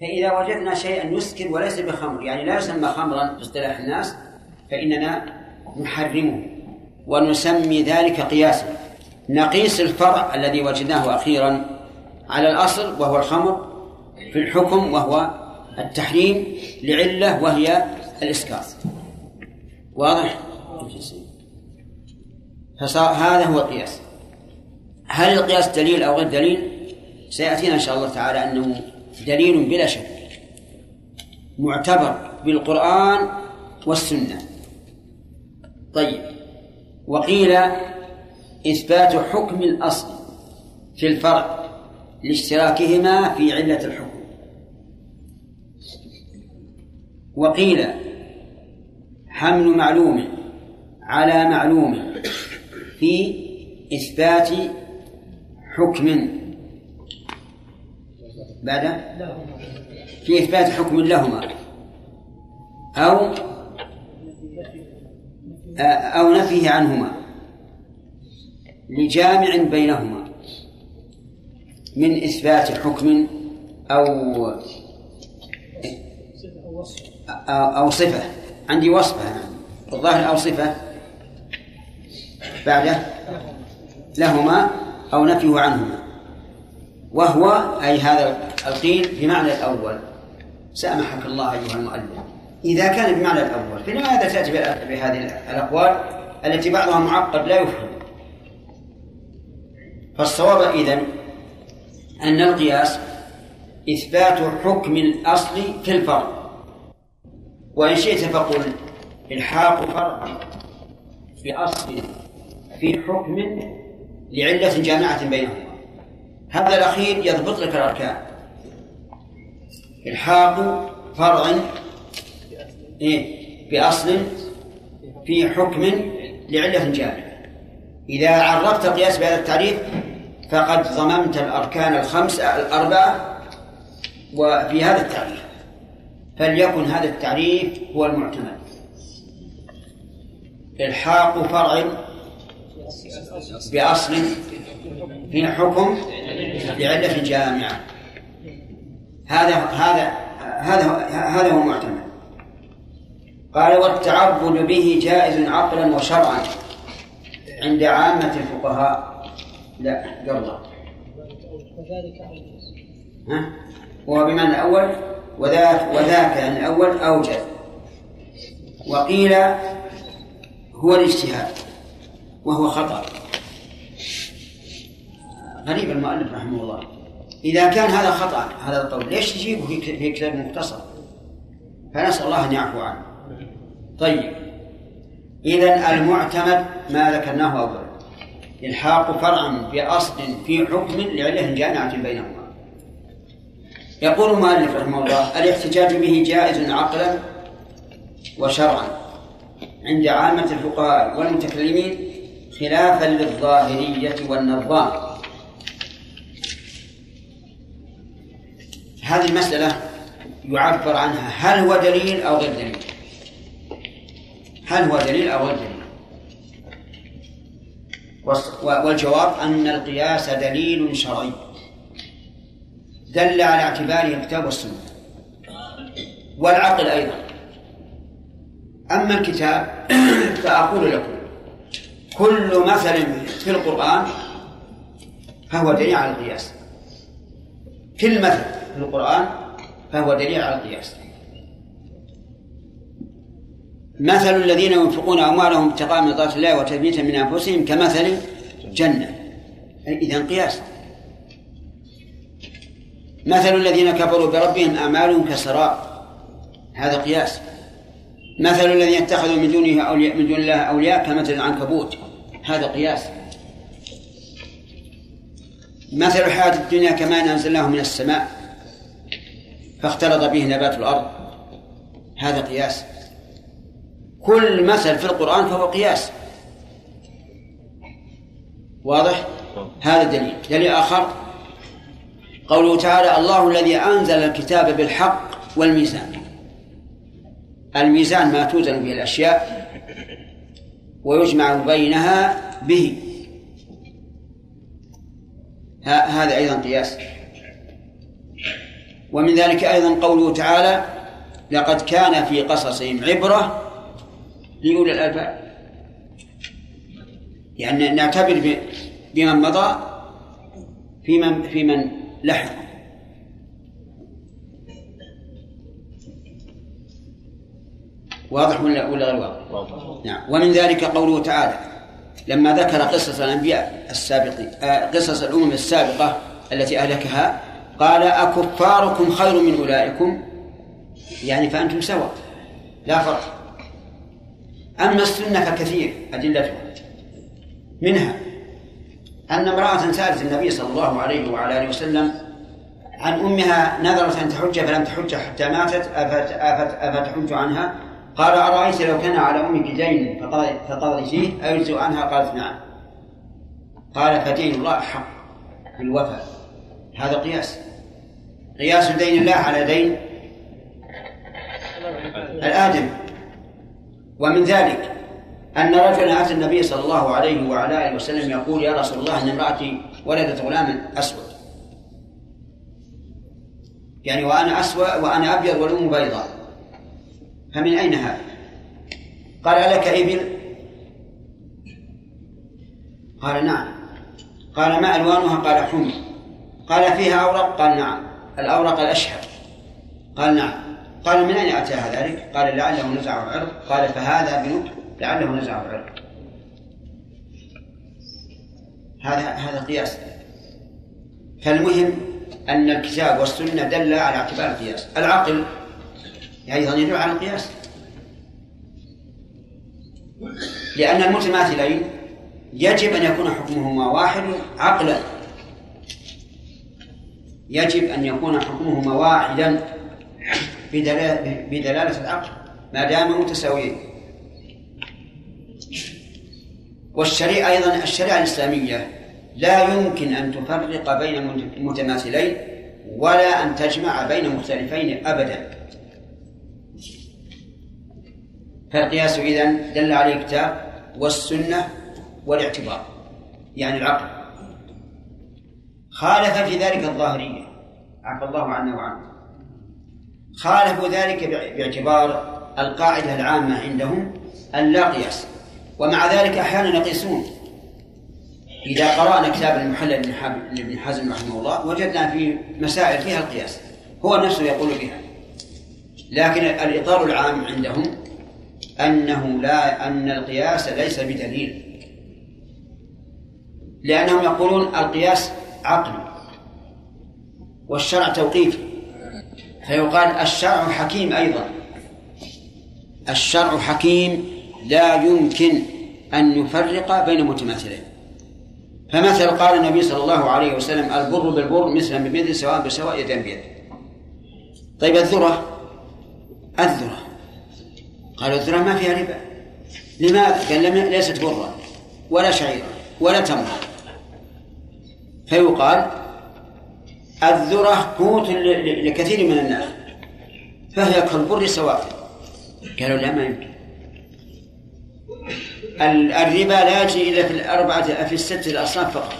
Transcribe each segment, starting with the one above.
فإذا وجدنا شيئا يسكر وليس بخمر يعني لا يسمى خمرا باصطلاح الناس فإننا نحرمه ونسمي ذلك قياسا، نقيس الفرع الذي وجدناه أخيرا على الأصل وهو الخمر في الحكم وهو التحريم لعلة وهي الإسكار. واضح؟ فهذا هو القياس. هل القياس دليل أو غير دليل؟ سيأتينا إن شاء الله تعالى أنه دليل بلا شك معتبر بالقرآن والسنة. طيب، وقيل إثبات حكم الأصل في الفرع لاشتراكهما في علة الحكم، وقيل حمل معلوم على معلوم في إثبات حكم بعد في إثبات حكم لهما أو نفيه عنهما لجامع بينهما من إثبات حكم أو صفة. عندي وصفة الظاهر أو صفة بعده لهما أو نفيه عنهما، وهو أي هذا القيل بمعنى الأول. سامحك الله أيها المؤلف، إذا كان بمعنى الأول فلماذا تأتي بهذه الأقوال التي بعضها معقد لا يفهم؟ فالصواب إذن أن القياس إثبات حكم الأصل في الفرع، وإن شئت فقل الحاق فرع في أصل في حكم لعلة جامعة بينهما. هذا الأخير يضبط لك الأركان، الحاق فرع بأصل في حكم لعلة جامعة. إذا عرفت القياس بهذا التعريف فقد ضممت الأركان الخمسة الأربعة وفي هذا التعريف، فليكن هذا التعريف هو المعتمد، الحاق فرع بأصل في حكم لعلة جامعة. هذا هو المعتمد. قال والتعبد به جائز عقلا وشرعا عند عامة الفقهاء. لا قبله وهو بمعنى الأول وذاك يعني الأول أوجد. وقيل هو الاجتهاد وهو خطأ. غريب المؤلف رحمه الله، إذا كان هذا خطأ هذا القول ليش تجيبه في كتاب مختصر؟ فنسأل الله أن يعفو عنه. طيب، إذن المعتمد ما ذكرناه أولا، الحاق فرعا بأصل في حكم لعله جامعة بينهما. يقول المؤلف رحمه الله الاحتجاج به جائز عقلا وشرعا عند عامة الفقهاء والمتكلمين خلافا للظاهرية والنظام. هذه المسألة يعبر عنها هل هو دليل أو غير دليل، هل هو دليل أو غير دليل؟ والجواب أن القياس دليل شرعي دل على اعتباره الكتاب والسنة والعقل أيضا. أما الكتاب فأقول لكم كل مثل في القرآن فهو دليل على القياس، كل مثل في القرآن فهو دليل على القياس. مثل الذين ينفقون أموالهم ابتغاء مرضات الله وتثبيتا من أنفسهم كمثل جنة، إذن قياس. مثل الذين كفروا بربهم أعمالهم كسراب، هذا قياس. مثل الذين اتخذوا من دون الله أولياء كمثل العنكبوت، هذا قياس. مثل الحياة الدنيا كماء أنزلناه من السماء فاختلط به نبات الأرض، هذا قياس. كل مثل في القرآن فهو قياس. واضح؟ هذا دليل. دليل آخر قوله تعالى الله الذي أنزل الكتاب بالحق والميزان. الميزان ما توزن به الأشياء ويجمع بينها به، هذا أيضا قياس. ومن ذلك أيضا قوله تعالى لقد كان في قصصهم عبرة لأولي الألباب، يعني نعتبر بمن مضى في من لحق. واضح ولا غير واضح؟ نعم. ومن ذلك قوله تعالى لما ذكر قصص الأنبياء السابقين قصص الأمم السابقة التي أهلكها قال أكفاركم خير من أولئكم، يعني فأنتم سواء لا فرق. أما السنة فكثير أدلتها، منها أن امرأة سألت النبي صلى الله عليه وعلى آله وسلم عن أمها نذرت أن تحج فلم تحج حتى ماتت أفتحج عنها؟ قال أرأيت لو كان على أمك دين فقضي فيه أيجزئ عنها؟ قالت نعم. قال فدين الله حق بالوفاء، هذا قياس دين الله على دين الآدم. ومن ذلك أن رجلا أتى النبي صلى الله عليه وعلى آله وسلم يقول يا رسول الله إن امرأتي ولدت غلاما أسود، يعني وأنا أسود وأنا أبيض والأم بيضاء، فمن أين هذا؟ قال لك إبل؟ قال نعم. قال ما ألوانها؟ قال حمر. قال فيها أورق؟ قال نعم. الأورق الأشهر؟ قال نعم. قال من أين أتاها ذلك؟ قال لعله نزعه عرض. قال فهذا بنت لعله نزعه عرض. هذا قياس. فالمهم أن الكتاب والسنة دل على اعتبار القياس. العقل أيضا يدل على القياس، لأن المتماثلين يجب أن يكون حكمهما واحد عقلا، يجب أن يكون حكمهما واحدا بدلالة العقل ما دام متساويين. والشريعة أيضا الشريعة الإسلامية لا يمكن أن تفرق بين المتماثلين ولا أن تجمع بين مختلفين أبدا. فالقياس إذن دل عليه الكتاب والسنة والاعتبار، يعني العقل. خالف في ذلك الظاهرية عفى الله عنه وعنه، خالفوا ذلك باعتبار القاعدة العامة عندهم أن لا قياس، ومع ذلك أحيانا يقيسون. إذا قرأنا كتاب المحلل لابن حزم رحمه الله وجدنا فيه مسائل فيها القياس، هو نفسه يقول بها، لكن الإطار العام عندهم أنه أن القياس ليس بدليل، لأنهم يقولون القياس عقلي والشرع توقيفي، فيقال الشرع حكيم أيضا، الشرع حكيم لا يمكن أن يفرق بين متماثلين. فمثل قال النبي صلى الله عليه وسلم البر بالبر مثلا بمثل سواء بسواء يدا بيد. طيب الذرة قالوا الذرة ما فيها ربا، لماذا؟ قال ليست برا ولا شعيرا ولا تمرا، فيقال الذرة قوت لكثير من الناس فهي كالبر سواء. قالوا لا ما يمكن، الربا لا يجري إلا في الست الأصناف فقط،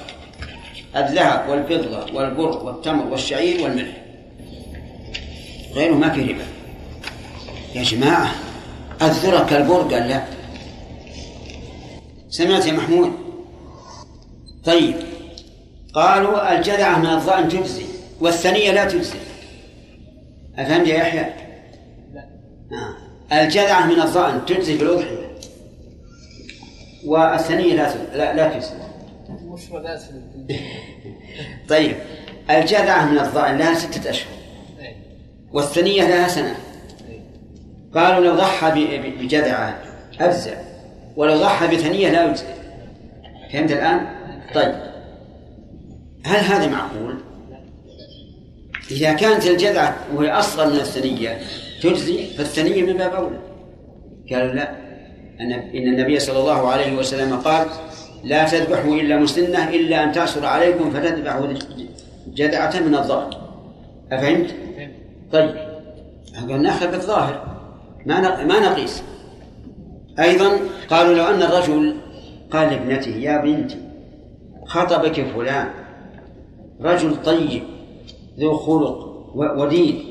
الذهب والفضة والبر والتمر والشعير والملح، غيره ما في ربا. يا جماعة الذرة كالبر؟ قال لا. سمعت يا محمود؟ طيب قالوا الجذعة من الظأن تجزي والثنية لا تجزي. أفهمت يا يحيى؟ لا. الجذعة من الظأن تجزي بالأضحية والثنية لا تجزي. طيب الجذعة من الظأن لها 6 أشهر والثنية لها سنة. قالوا لو ضحى بجذعة أجزع ولو ضحى بثنية لا يجزي. فهمت الآن؟ طيب هل هذا معقول؟ إذا كانت الجذعة وهي أصغر من الثنية تجزي فالثنية من باب أولى. قالوا لا، إن النبي صلى الله عليه وسلم قال لا تذبحوا إلا مسنة إلا أن تعسر عليكم فتذبحوا جذعة من الظهر. أفهمت؟ طيب قال نأخذ بالظاهر ما نقيس. أيضا قالوا لو أن الرجل قال لابنته يا بنتي خطبك فلان رجل طيب ذو خلق ودين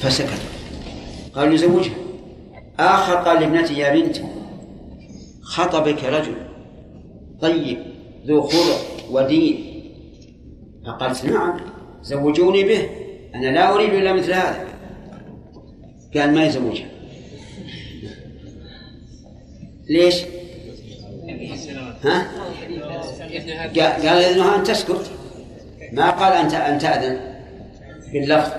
فسكت. قالوا يزوجها. آخر قال لابنتي يا بنتي خطبك رجل طيب ذو خلق ودين، فقالت نعم زوجوني به، أنا لا أريد إلا مثل هذا. قال ما يزوجها. ليش؟ ها؟ قال إذنها أن تسكت، ما قال أن تأذن باللفظ.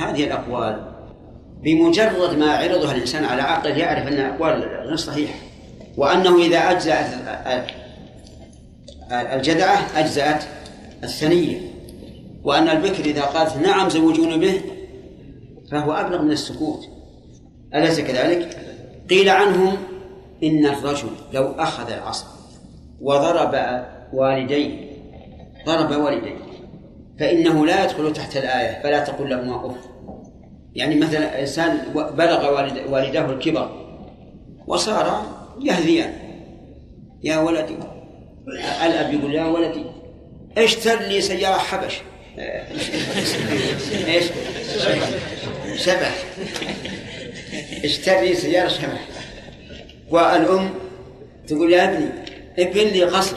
هذه الأقوال بمجرد ما عرضها الإنسان على عقله يعرف أن أقوال غير صحيحة، وأنه إذا أجزأت الجدعة أجزأت الثنية، وأن البكر إذا قالت نعم زوجون به فهو أبلغ من السكوت، أليس كذلك؟ قيل عنهم إن الرجل لو أخذ العصا وضرب والديه فإنه لا يدخل تحت الآية فلا تقل لهما أف. يعني مثلا إنسان بلغ والداه الكبر وصار يهذيان، يا ولدي، الأب يقول يا ولدي اشتر لي سيارة حبش، ايش شبح، اشتر لي سيارة شبح، والأم تقول يا ابني ابن لي قصر،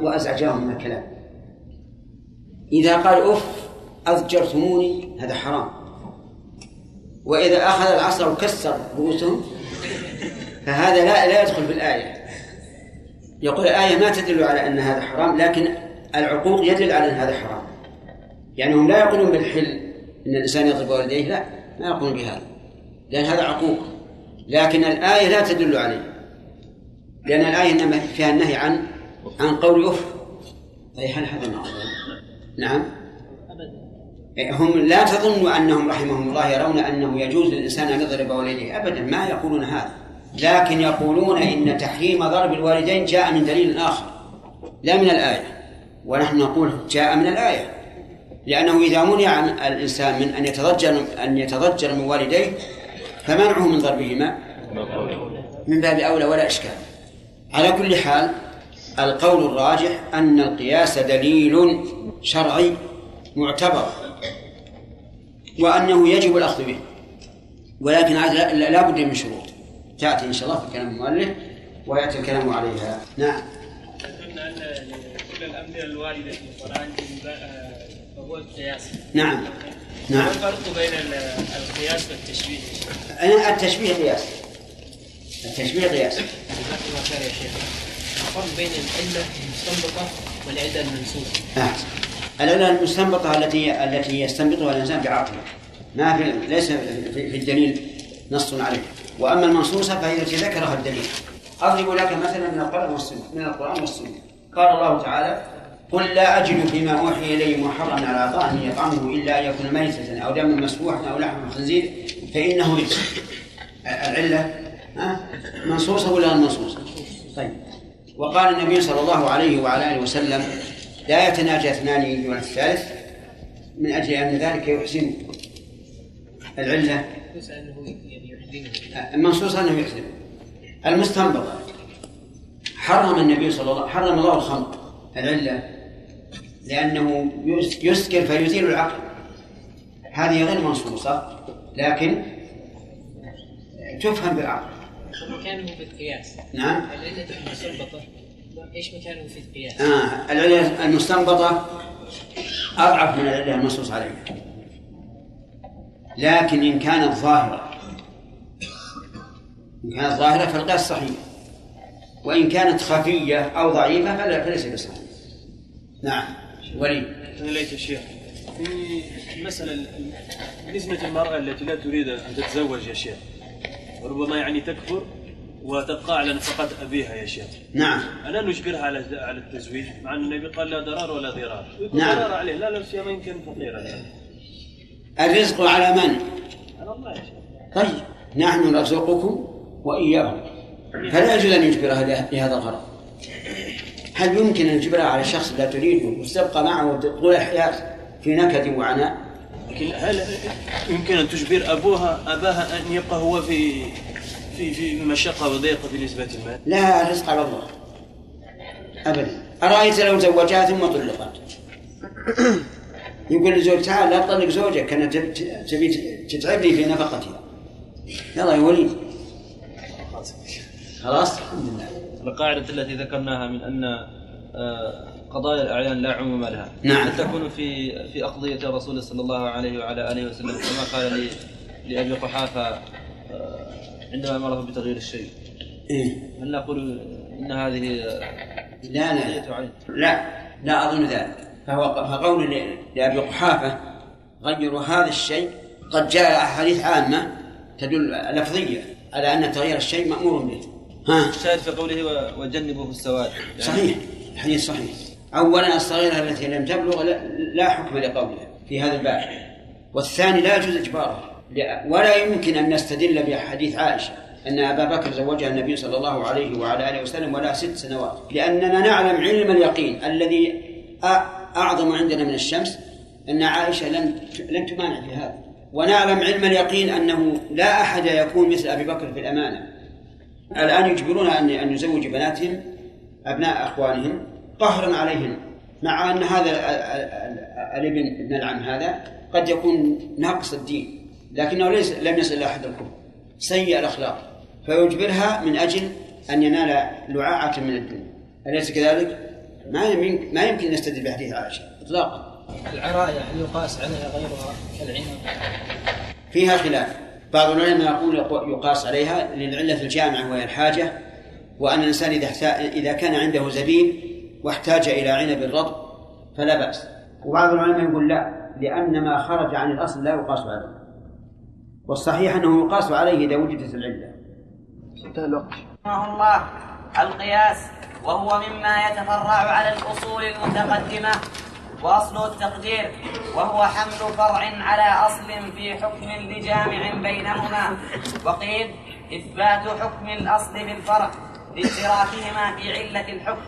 وأزعجاهم من الكلام. إذا قال أف أضجرتموني هذا حرام، وإذا أخذ العصا وكسر رؤوسهم فهذا لا يدخل بالآية. يقول الآية ما تدل على أن هذا حرام، لكن العقوق يدل على أن هذا حرام. يعني هم لا يقولون بالحل أن الإنسان يضرب والديه، لا، ما يقولون بهذا لأن هذا عقوق، لكن الآية لا تدل عليه، لأن الآية إنما فيها النهي عن قول أف. طيب هل هذا معقول؟ نعم، هم لا تظنوا أنهم رحمهم الله يرون أنه يجوز للإنسان أن يضرب والديه أبدا، ما يقولون هذا، لكن يقولون إن تحريم ضرب الوالدين جاء من دليل آخر لا من الآية، ونحن نقول جاء من الآية، لأنه إذا منع الإنسان من أن يتضجر من والديه فمنعه من ضربهما من باب أولى ولا إشكال. على كل حال القول الراجح أن القياس دليل شرعي معتبر، وأنه يجب الأخذ به، ولكن لا بد من شروط تأتي إن شاء الله في كلام المؤلف ويأتي الكلام عليها. نعم. قلنا أن كل الأمر الوارد في القرآن فهو القياس. نعم. نعم. ما الفرق بين القياس والتشبيه؟ التشبيه قياس. التشبيه قياس. يا شيخ. الفرق بين العلة المستنبطة والعلة المنسوخة. العلة المستنبطة التي يستنبطها الإنسان بعقله، ما في ليس في الدليل نص عليه. وأما المنصوصة فهي التي ذكرها الدليل. أضرب لك مثلا من القرآن والسنة. قال الله تعالى: قل لا أجد فيما أوحي إلي محرما على طاعم يطعمه إلا أن يكون ميتة أو دما مسفوحا أو لحم خنزير فإنه رجس. العلة منصوصة ولا منصوصة؟ طيب. وقال النبي صلى الله عليه وعلى آله وسلم: لا يتناجى اثنان إلا الثالث من أجل أن ذلك يحسن. العلة المنصوص أنه يحرم. المستنبطة حرم النبي صلى الله عليه وسلم، حرم الله الخمر. العلة لأنه يسكر فيثير العقل، هذه غير منصوصة لكن تفهم بالعقل. مكانه في القياس. نعم. العلة المستنبطة إيش مكانه في القياس؟ العلة المستنبطة أضعف من العلة المنصوص عليها، لكن إن كانت ظاهرة فالقياس صحيح، وإن كانت خفية أو ضعيفة فليس بصحيح. نعم. ولي ليت الشيخ في مسألة بالنسبة للمرأة التي لا تريد أن تتزوج يا شيخ، وربما يعني تكفر وتبقى على نفقة أبيها يا شيخ. نعم. أنا نجبرها على التزويج مع أن النبي قال لا ضرار ولا ضرار. نعم. ضرار عليه لا سيما إن كان فقيرا. الرزق على من؟ على الله يا شيخ. طيب نحن نرزقكم وإياهم، فلا يجوز أن يجبرها لهذا الغرض. هل يمكن أن يجبرها على شخص لا تريده وتبقى معه طول حياته في نكد وعناء؟ لكن هل يمكن أن تجبر أباها أن يبقى هو في مشقة وضيقة بالنسبة للمال؟ لا، الرزق على الله أبدا. أرأيت لو زوجها ثم طلقت يقول لزوجتها لا تطلق زوجك أنا تبي تتعبني في نفقتي. يلا يا وليد خلاص الحمد لله. القاعدة التي ذكرناها من أن قضايا الأعيان لا عموم لها نعم تكون في أقضية الرسول صلى الله عليه وعلى آله وسلم كما قال لأبي قحافة عندما أمره بتغيير الشيء. هل نقول إن هذه لا لا لا لا أظن ذلك. فقول لأبي قحافة غيروا هذا الشيء قد جاء أحاديث عامة تدل لفظية على أن تغيير الشيء مأمور به. الشاهد في قوله وجنبه السواد يعني صحيح الحديث صحيح. أولا الصغيرة التي لم تبلغ لا حكم لقولها في هذا الباب، والثاني لا يجوز إجباره ولا يمكن أن نستدل بحديث عائشة أن أبا بكر زوجها النبي صلى الله عليه وعلى آله وسلم ولا 6 سنوات، لأننا نعلم علم اليقين الذي أعظم عندنا من الشمس أن عائشة لم تمانع في هذا، ونعلم علم اليقين أنه لا أحد يكون مثل أبي بكر في الأمانة. الآن يجبرون أن يزوج بناتهم أبناء أخوانهم قهرا عليهم، مع أن هذا ابن العم هذا قد يكون ناقص الدين لكنه لم يصل إلى حد الكفر سيء الأخلاق، فيجبرها من أجل أن ينال لعاعة من الدنيا. أليس كذلك؟ ما يمكن نستدل بحديث عائشة إطلاقا. العراية هل يقاس عليها غيرها كالعنب؟ فيها خلاف، بعض العلماء يقول يقاس عليها للعلة الجامعة وهي الحاجة، وأن الإنسان إذا كان عنده زبيب واحتاج إلى عنب الرطب فلا بأس، وبعض العلماء يقول لا لأن ما خرج عن الأصل لا يقاس عليه، والصحيح أنه يقاس عليه إذا وجدت العلة. الله القياس وهو مما يتفرع على الأصول المتقدمة، وأصل التقدير وهو حمل فرع على أصل في حكم لجامع بينهما، وقيل إثبات حكم الأصل بالفرع لاشتراكهما في علة الحكم،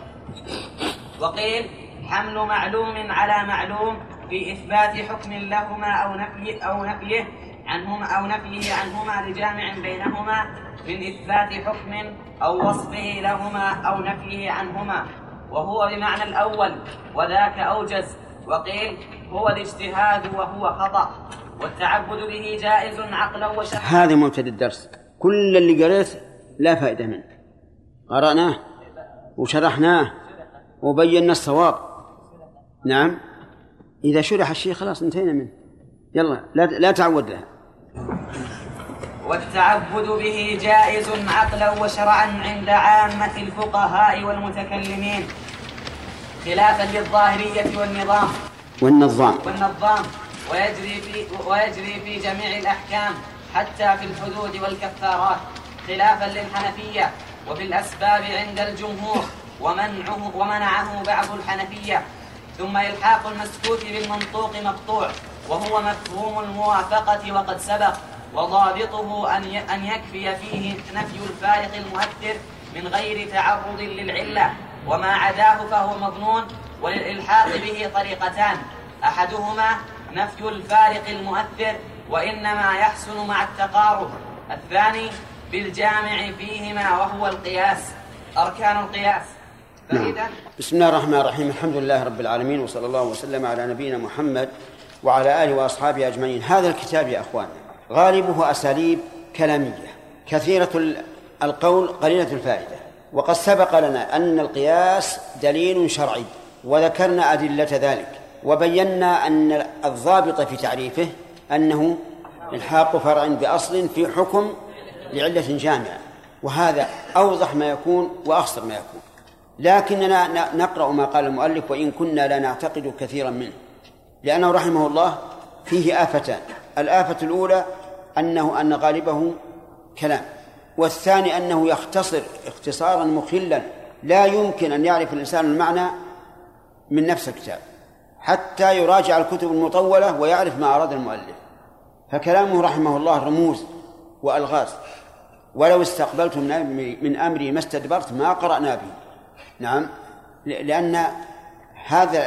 وقيل حمل معلوم على معلوم في إثبات حكم لهما أو نفيه عنهما أو نفيه عنهما لجامع بينهما من إثبات حكم أو وصفه لهما أو نفيه عنهما، وهو بمعنى الأول وذاك أوجز، وقيل هو الاجتهاد وهو خطأ والتعبد به جائز عقلا وشرعا. هذا مبتدأ الدرس، كل اللي قرأت لا فائدة منه، قرأناه وشرحناه وبينا الصواب. نعم إذا شرح الشيء خلاص انتهينا منه، يلا لا تعود لها. والتعبد به جائز عقلا وشرعا عند عامة الفقهاء والمتكلمين خلافا للظاهرية والنظام ويجري في جميع الأحكام حتى في الحدود والكفارات، خلافا للحنفية وبالأسباب عند الجمهور ومنعه بعض الحنفية. ثم إلحاق المسكوت بالمنطوق مقطوع وهو مفهوم الموافقة وقد سبق، وضابطه أن يكفي فيه نفي الفارق المؤثر من غير تعرض للعلة، وما عداه فهو مظنون. وللإلحاق به طريقتان، أحدهما نفي الفارق المؤثر وإنما يحسن مع التقارب، الثاني بالجامع فيهما وهو القياس أركان القياس. نعم. بسم الله الرحمن الرحيم، الحمد لله رب العالمين، وصلى الله وسلم على نبينا محمد وعلى آله وأصحابه أجمعين. هذا الكتاب يا أخواننا غالبه أساليب كلامية كثيرة القول قليلة الفائدة، وقد سبق لنا أن القياس دليل شرعي وذكرنا أدلة ذلك، وبينا أن الضابط في تعريفه أنه إلحاق فرع بأصل في حكم لعلة جامعة، وهذا أوضح ما يكون وأخصر ما يكون. لكننا نقرأ ما قال المؤلف وإن كنا لا نعتقد كثيرا منه، لأنه رحمه الله فيه آفتان، الآفة الأولى أن غالبه كلام، والثاني أنه يختصر اختصارا مخلا لا يمكن أن يعرف الإنسان المعنى من نفس الكتاب حتى يراجع الكتب المطولة ويعرف ما أراد المؤلف. فكلامه رحمه الله رموز وألغاز، ولو استقبلت من أمري ما استدبرت ما قرأنا به. نعم، لأن هذا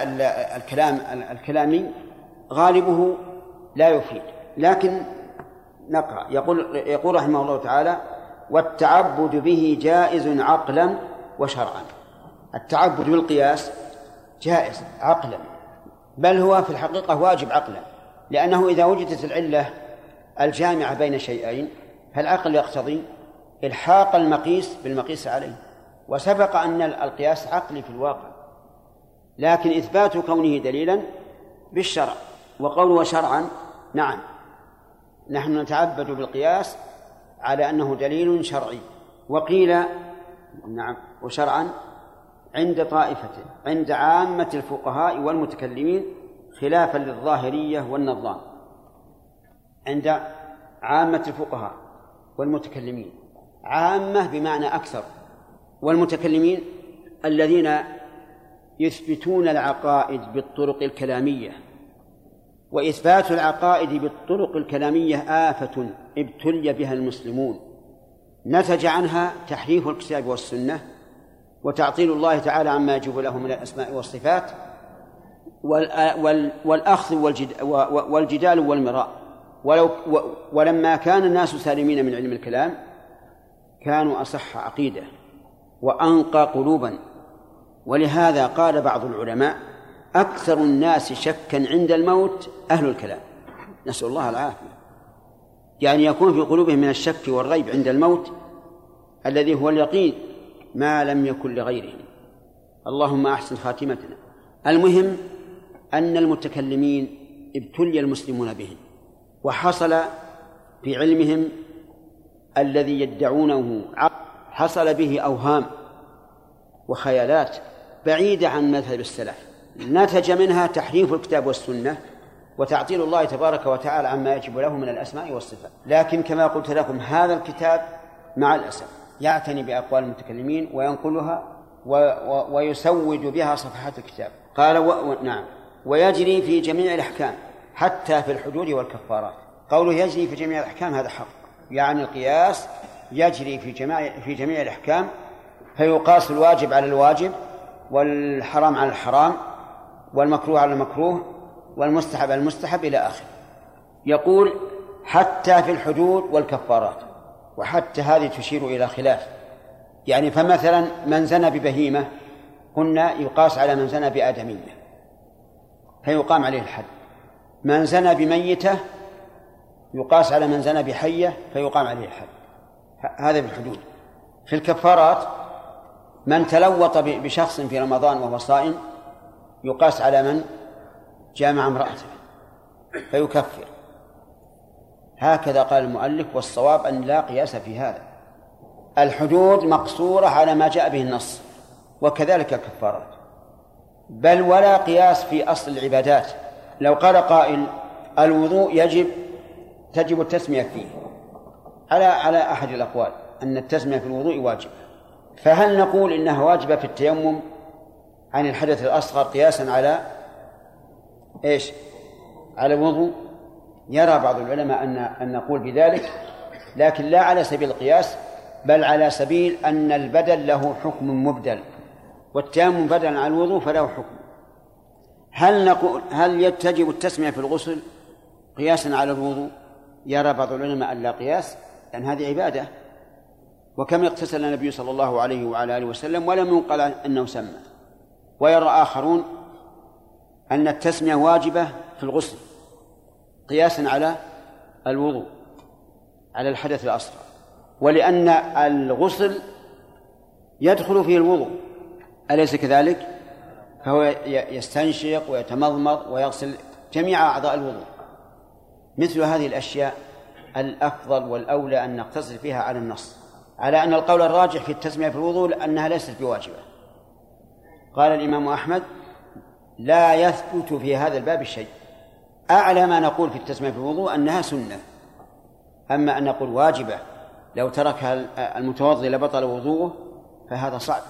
الكلام الكلامي غالبه لا يفيد. لكن نقرأ. يقول رحمه الله تعالى والتعبد به جائز عقلا وشرعا. التعبد بالقياس جائز عقلا بل هو في الحقيقة واجب عقلا، لأنه إذا وجدت العلة الجامعة بين شيئين فالعقل يقتضي إلحاق المقيس بالمقيس عليه، وسبق أن القياس عقلي في الواقع، لكن إثبات كونه دليلا بالشرع. وقوله شرعا، نعم نحن نتعبد بالقياس على أنه دليل شرعي. وقيل نعم وشرعا عند طائفة، عند عامة الفقهاء والمتكلمين خلافا للظاهرية والنظام، عند عامة الفقهاء والمتكلمين، عامة بمعنى أكثر، والمتكلمين الذين يثبتون العقائد بالطرق الكلامية. وإثبات العقائد بالطرق الكلامية آفة ابتلي بها المسلمون، نتج عنها تحريف الكتاب والسنة وتعطيل الله تعالى عما يجب له من الأسماء والصفات والأخذ والجدال والمراء. ولما كان الناس سالمين من علم الكلام كانوا أصح عقيدة وأنقى قلوبا، ولهذا قال بعض العلماء أكثر الناس شكا عند الموت أهل الكلام، نسأل الله العافية، يعني يكون في قلوبهم من الشك والريب عند الموت الذي هو اليقين ما لم يكن لغيرهم. اللهم أحسن خاتمتنا. المهم أن المتكلمين ابتلي المسلمون بهم، وحصل في علمهم الذي يدعونه حصل به أوهام وخيالات بعيدة عن مذهب السلف، نتج منها تحريف الكتاب والسنة وتعطيل الله تبارك وتعالى عما يجب له من الأسماء والصفات. لكن كما قلت لكم هذا الكتاب مع الأسف يعتني بأقوال المتكلمين وينقلها ويسود بها صفحات الكتاب. قال نعم ويجري في جميع الأحكام حتى في الحدود والكفارات. قوله يجري في جميع الأحكام هذا حق، يعني القياس يجري في جميع الأحكام، فيقاس الواجب على الواجب والحرام على الحرام والمكروه على المكروه والمستحب على المستحب إلى آخره. يقول حتى في الحدود والكفارات، وحتى هذه تشير إلى خلاف، يعني فمثلا من زنى ببهيمة قلنا يقاس على من زنى بآدمية فيقام عليه الحد، من زنى بميتة يقاس على من زنى بحية فيقام عليه الحد، هذا بالحدود. في الكفارات من تلوط بشخص في رمضان وهو صائم يقاس على من جامع امرأته فيكفر. هكذا قال المؤلف، والصواب أن لا قياس في هذا. الحدود مقصورة على ما جاء به النص، وكذلك الكفارات، بل ولا قياس في أصل العبادات. لو قال قائل الوضوء تجب التسمية فيه على أحد الأقوال أن التسمية في الوضوء واجب، فهل نقول إنها واجبة في التيمم عن الحدث الأصغر قياسا على إيش؟ على الوضوء. يرى بعض العلماء أن نقول بذلك، لكن لا على سبيل القياس، بل على سبيل أن البدل له حكم مبدل، والتيمم بدلا عن الوضوء فله حكم. هل يتجب التسمية في الغسل قياسا على الوضوء؟ يرى بعض العلماء أن لا قياس، لأن هذه عبادة، وكم اغتسل النبي صلى الله عليه وعلى آله وسلم ولم ينقل أنه سمى. ويرى آخرون أن التسمية واجبة في الغسل قياسا على الوضوء، على الحدث الأصغر، ولأن الغسل يدخل فيه الوضوء، أليس كذلك؟ فهو يستنشق ويتمضمض ويغسل جميع أعضاء الوضوء. مثل هذه الأشياء الأفضل والأولى أن نقتصر فيها على النص، على أن القول الراجح في التسمية في الوضوء أنها ليست بواجبة. قال الإمام أحمد لا يثبت في هذا الباب شيء. أعلى ما نقول في التسمية في الوضوء أنها سنة، أما أن نقول واجبة لو تركها المتوضئ لبطل وضوءه فهذا صعب.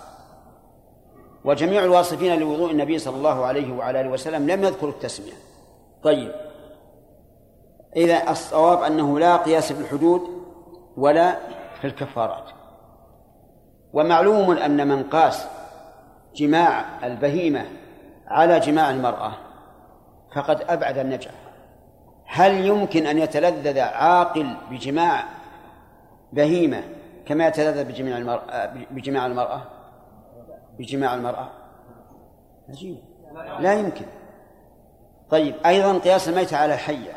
وجميع الواصفين لوضوء النبي صلى الله عليه وعلى آله وسلم لم يذكروا التسمية. طيب، إذا الصواب أنه لا قياس في الحدود ولا في الكفارات. ومعلوم أن من قاس جماع البهيمة على جماع المرأة فقد أبعد النجعة. هل يمكن أن يتلذذ عاقل بجماع بهيمة كما يتلذذ بجماع المرأة؟ عجيب، لا يمكن. طيب، أيضا قياس الميتة على الحية،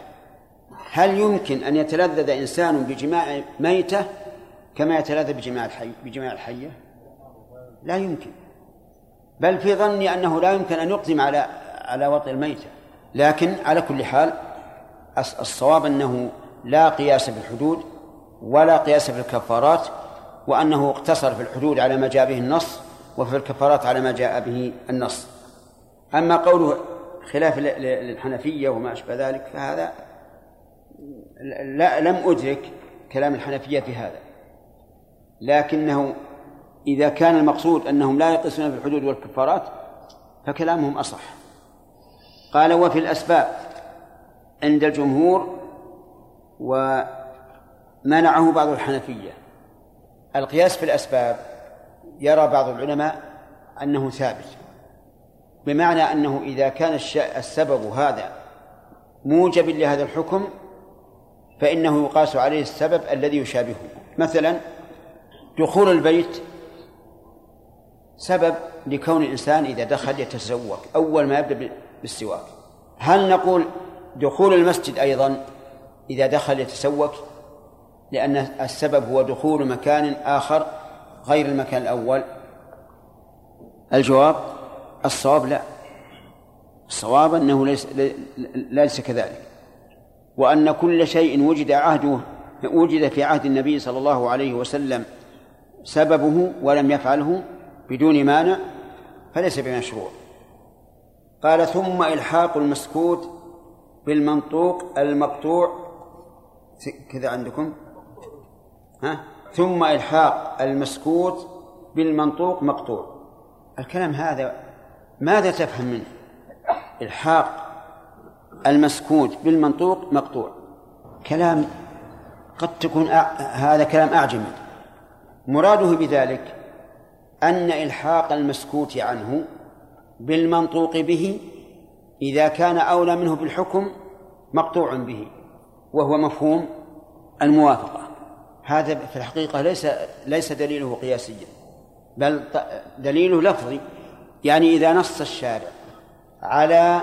هل يمكن أن يتلذذ إنسان بجماع ميتة كما يتلذذ بجماع الحية؟ لا يمكن، بل في ظني أنه لا يمكن أن يقدم على وطئ الميتة. لكن على كل حال الصواب أنه لا قياس في الحدود ولا قياس في الكفارات، وأنه اقتصر في الحدود على ما جاء به النص، وفي الكفارات على ما جاء به النص. أما قوله خلاف للحنفية وما أشبه ذلك فهذا لم أدرك كلام الحنفية في هذا، لكنه إذا كان المقصود أنهم لا يقيسون في الحدود والكفارات فكلامهم أصح. قال وفي الأسباب عند الجمهور، ومنعه بعض الحنفية القياس في الأسباب. يرى بعض العلماء أنه ثابت، بمعنى أنه إذا كان السبب هذا موجب لهذا الحكم فإنه يقاس عليه السبب الذي يشابهه. مثلا دخول البيت سبب لكون الإنسان إذا دخل يتسوق أول ما يبدأ بالسواك، هل نقول دخول المسجد أيضا إذا دخل يتسوق لأن السبب هو دخول مكان آخر غير المكان الأول؟ الجواب الصواب لا، الصواب أنه ليس كذلك، وأن كل شيء وجد في عهد النبي صلى الله عليه وسلم سببه ولم يفعله بدون مانع فليس بمشروع. قال ثم إلحاق المسكوت بالمنطوق المقطوع كذا عندكم، ها، ثم إلحاق المسكوت بالمنطوق مقطوع. الكلام هذا ماذا تفهم منه؟ إلحاق المسكوت بالمنطوق مقطوع، كلام قد تكون هذا كلام أعجمي. مراده بذلك أن إلحاق المسكوت عنه بالمنطوق به إذا كان أولى منه بالحكم مقطوع به، وهو مفهوم الموافقة. هذا في الحقيقة ليس دليله قياسيا، بل دليله لفظي، يعني إذا نص الشارع على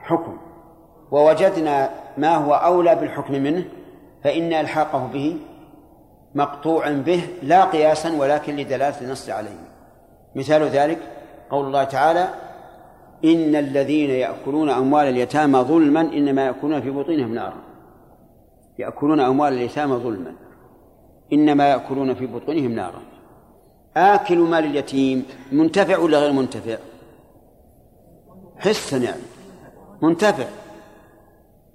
حكم ووجدنا ما هو أولى بالحكم منه فإن إلحاقه به مقطوع به، لا قياسا ولكن لدلالة النص عليه. مثال ذلك قول الله تعالى إن الذين يأكلون أموال اليتامى ظلما إنما يأكلون في بطونهم نارا، يأكلون أموال اليتامى ظلما إنما يأكلون في بطونهم نارا. آكل مال اليتيم منتفع ولا غير منتفع؟ حسا يعني منتفع.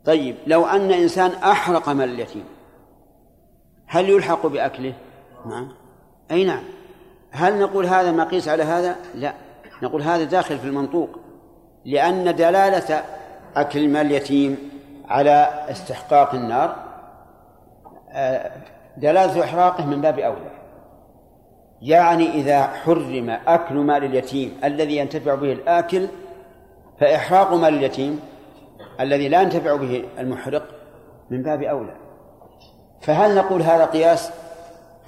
طيب لو أن إنسان أحرق مال اليتيم هل يلحق بأكله؟ نعم، أي نعم. هل نقول هذا مقيس على هذا؟ لا، نقول هذا داخل في المنطوق، لأن دلالة أكل مال اليتيم على استحقاق النار دلالة إحراقه من باب أولى. يعني إذا حرم أكل مال اليتيم الذي ينتفع به الآكل فإحراق مال اليتيم الذي لا ينتفع به المحرق من باب أولى. فهل نقول هذا قياس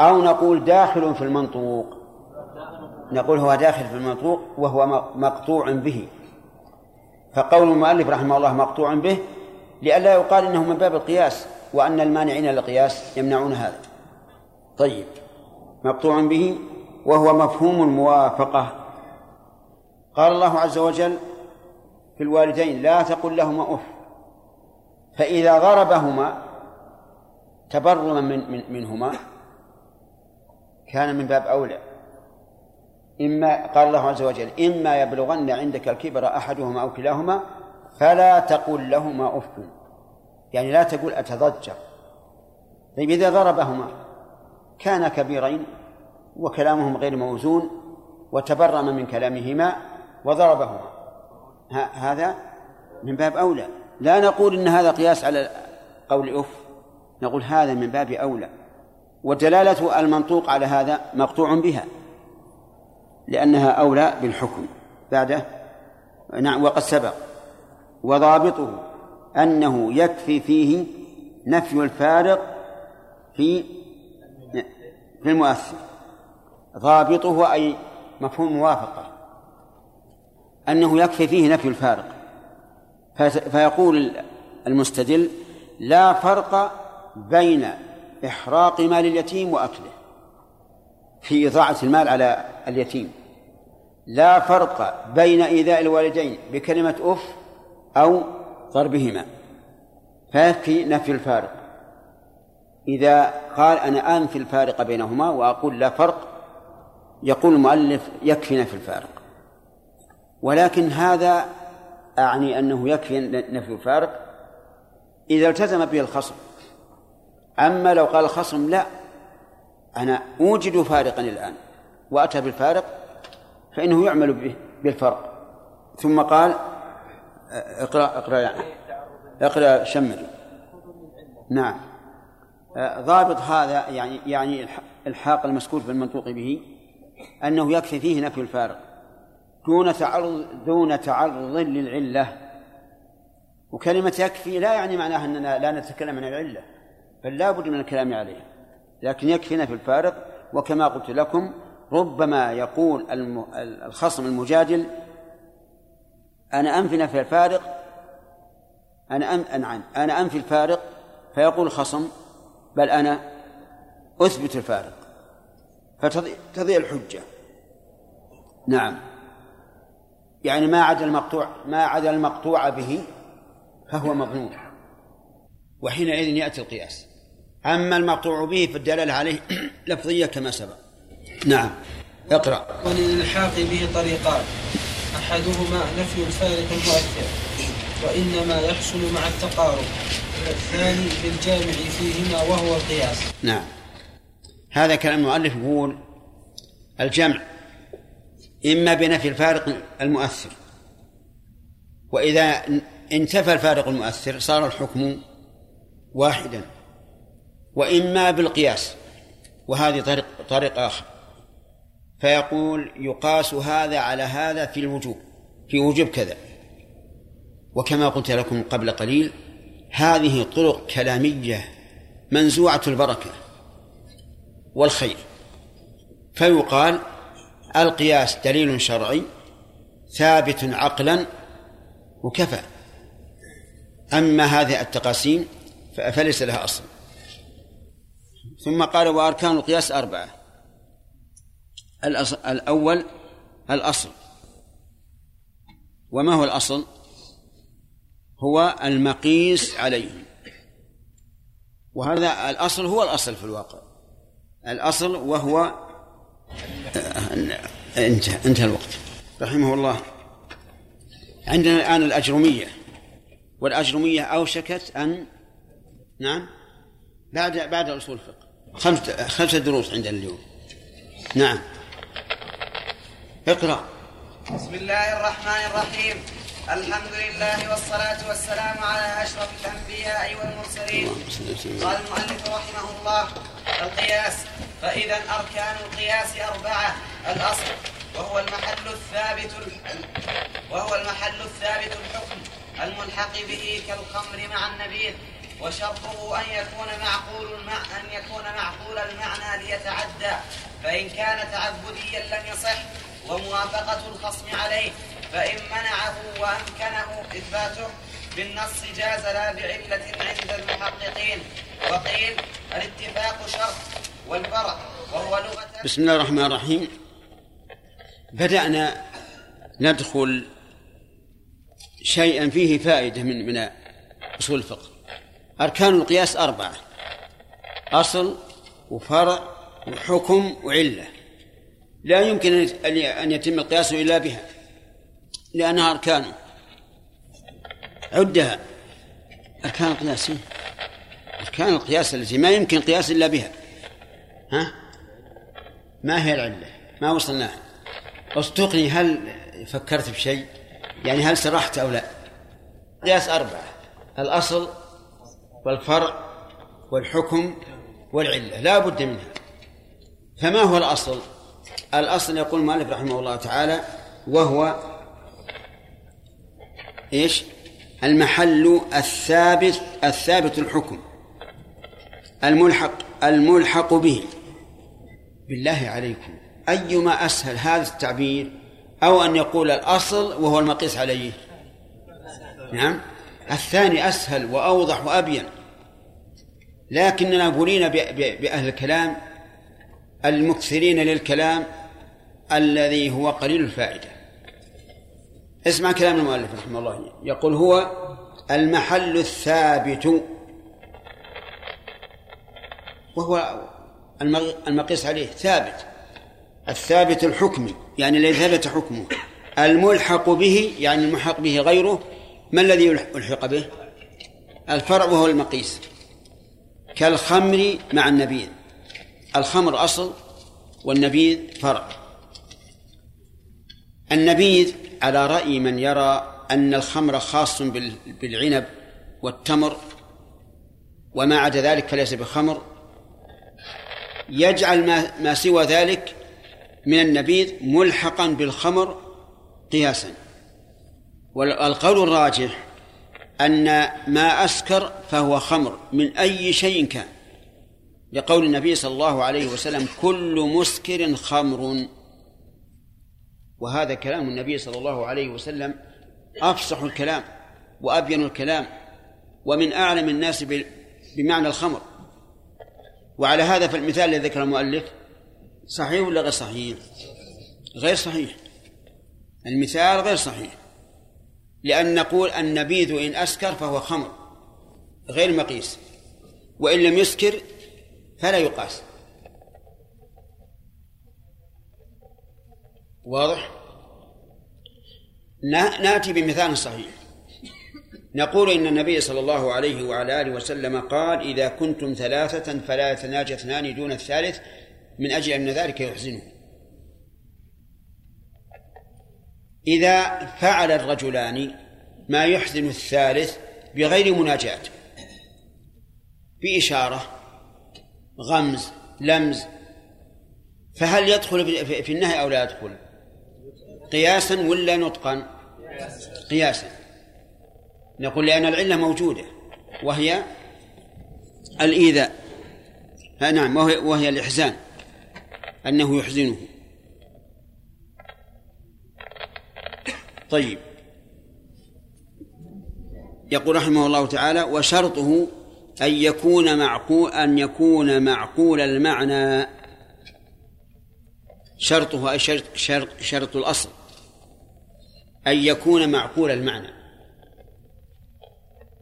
أو نقول داخل في المنطوق؟ نقول هو داخل في المنطوق وهو مقطوع به. فقول المؤلف رحمه الله مقطوع به لئلا يقال إنه من باب القياس، وأن المانعين للقياس يمنعون هذا. طيب مقطوع به وهو مفهوم الموافقة. قال الله عز وجل في الوالدين لا تقل لهما أف، فإذا ضربهما تبرما منهما كان من باب أولى. إما قال الله عز وجل إما يبلغن عندك الكبر أحدهما أو كلاهما فلا تقل لهما أف، يعني لا تقول أتضجر. طيب إذا ضربهما كان كبيرين وكلامهم غير موزون وتبرم من كلامهما وضربهما، هذا من باب أولى. لا نقول إن هذا قياس على قول أف، نقول هذا من باب أولى، ودلالة المنطوق على هذا مقطوع بها لأنها أولى بالحكم. بعده نعم وقد سبق وضابطه أنه يكفي فيه نفي الفارق في المؤثر. ضابطه أي مفهوم موافقة، أنه يكفي فيه نفي الفارق، فيقول المستدل: لا فرق بين إحراق مال اليتيم وأكله في إضاعة المال على اليتيم، لا فرق بين إيذاء الوالدين بكلمة أف أو ضربهما، فيكفي نفي الفارق. إذا قال أنا أنفي الفارق بينهما وأقول لا فرق، يقول المؤلف يكفي نفي الفارق، ولكن هذا أعني أنه يكفي نفي الفارق إذا التزم به الخصم. أما لو قال الخصم: لا، أنا أوجد فارقا الآن، وأتى بالفارق، فإنه يعمل به بالفرق. ثم قال: اقرأ شمل. نعم، ضابط هذا يعني الحاق المسكوت بالمنطوق به أنه يكفي فيه نفي الفارق دون تعرض للعلة. وكلمة يكفي لا يعني معناها أننا لا نتكلم عن العلة، بل لا بد من الكلام عليها، لكن يكفينا في الفارق. وكما قلت لكم، ربما يقول الخصم المجادل: أنا أنفي في الفارق، أنا أنفي الفارق، فيقول الخصم: بل أنا أثبت الفارق، فتضيع الحجة. نعم، يعني ما عدا المقطوع به فهو مظنون، وحينئذ يأتي القياس. أما المقطوع به فالدلالة عليه لفظية كما سبق. نعم، اقرأ. وللإلحاق به طريقان: أحدهما نفي الفارق المؤثر، وإنما يحصل مع التقارب، والثاني بالجامع فيهما وهو القياس. نعم، هذا كلام المؤلف. يقول الجمع إما بنفي الفارق المؤثر، وإذا انتفى الفارق المؤثر صار الحكم واحدا، وإما بالقياس، وهذه طريق آخر، فيقول: يقاس هذا على هذا في الوجوب، في وجوب كذا. وكما قلت لكم قبل قليل، هذه طرق كلامية منزوعة البركة والخير، فيقال: القياس دليل شرعي ثابت عقلا وكفى، أما هذه التقاسيم فليس لها أصل. ثم قال: وأركان القياس 4. الأول الأصل. وما هو الأصل؟ هو المقيس عليه. وهذا الأصل هو الأصل في الواقع، الأصل وهو انتهى الوقت رحمه الله. عندنا الآن الأجرمية، والأجرمية أوشكت أن بعد أصول الفقه 5 دروس عندنا اليوم. نعم، اقرأ. بسم الله الرحمن الرحيم. الحمد لله، والصلاة والسلام على أشرف الأنبياء والمرسلين. قال المؤلف رحمه الله: القياس. فإذا أركان القياس 4. الأصل، وهو المحل الثابت الحكم الملحق به كالخمر مع النبيذ، وشرطه أن يكون معقول المعنى ليتعدى، فإن كان تعبديا لم يصح. وموافقة الخصم عليه، فإن منعه وأمكنه إثباته بالنص جاز لا بعلة عند المحققين. وقيل: الاتفاق شرط والفرع وهو لغة. بسم الله الرحمن الرحيم. بدأنا ندخل شيئا فيه فائدة من أصول الفقه. أركان القياس 4: أصل وفرع وحكم وعلة. لا يمكن أن يتم القياس إلا بها، لأنها أركان. عدها أركان القياس، أركان القياس التي ما يمكن قياس إلا بها. ما هي العلة؟ ما وصلناها. أصدقني، هل فكرت بشيء؟ يعني هل سرحت أو لا؟ قياس 4: الأصل والفرع والحكم والعلة، لا بد منها. فما هو الأصل؟ الأصل يقول المؤلف رحمه الله تعالى: وهو المحل الثابت الحكم الملحق به. بالله عليكم، أيما أسهل هذا التعبير، أو أن يقول الأصل وهو المقيس عليه؟ نعم الثاني أسهل وأوضح وأبين، لكننا بلينا بأهل الكلام المكثرين للكلام الذي هو قليل الفائدة. اسمع كلام المؤلف رحمه الله، يقول هو المحل الثابت، وهو المقيس عليه ثابت، الثابت الحكمي يعني الذي ثبت حكمه، الملحق به يعني الملحق به غيره. ما الذي يلحق به؟ الفرع وهو المقيس، كالخمر مع النبيذ، الخمر أصل والنبيذ فرع. النبيذ على رأي من يرى أن الخمر خاص بالعنب والتمر وما عدا ذلك فليس بخمر، يجعل ما سوى ذلك من النبيذ ملحقا بالخمر قياسا. والقول الراجح أن ما أسكر فهو خمر من أي شيء كان، لقول النبي صلى الله عليه وسلم كل مسكر خمر. وهذا كلام النبي صلى الله عليه وسلم أفصح الكلام وأبين الكلام ومن أعلم الناس بمعنى الخمر. وعلى هذا فالمثال الذي ذكر المؤلف صحيح ولا غير صحيح؟ غير صحيح، المثال غير صحيح، لأن نقول النبيذ إن أسكر فهو خمر غير مقيس، وإن لم يسكر فلا يقاس. واضح؟ نأتي بمثال صحيح، نقول إن النبي صلى الله عليه وعلى آله وسلم قال إذا كنتم ثلاثة فلا يتناجى اثنان دون الثالث من أجل أن ذلك يحزنه. إذا فعل الرجلان ما يحزن الثالث بغير مناجاة، بإشارة، غمز، لمز، فهل يدخل في النهي أو لا يدخل؟ قياسا ولا نطقا؟ قياسا. نقول لأن العلة موجودة وهي الإيذاء، نعم، وهي الإحزان، أنه يحزنه. طيب، يقول رحمه الله تعالى وشرطه أن يكون معقول المعنى. شرطه أي شرط الأصل أن يكون معقول المعنى،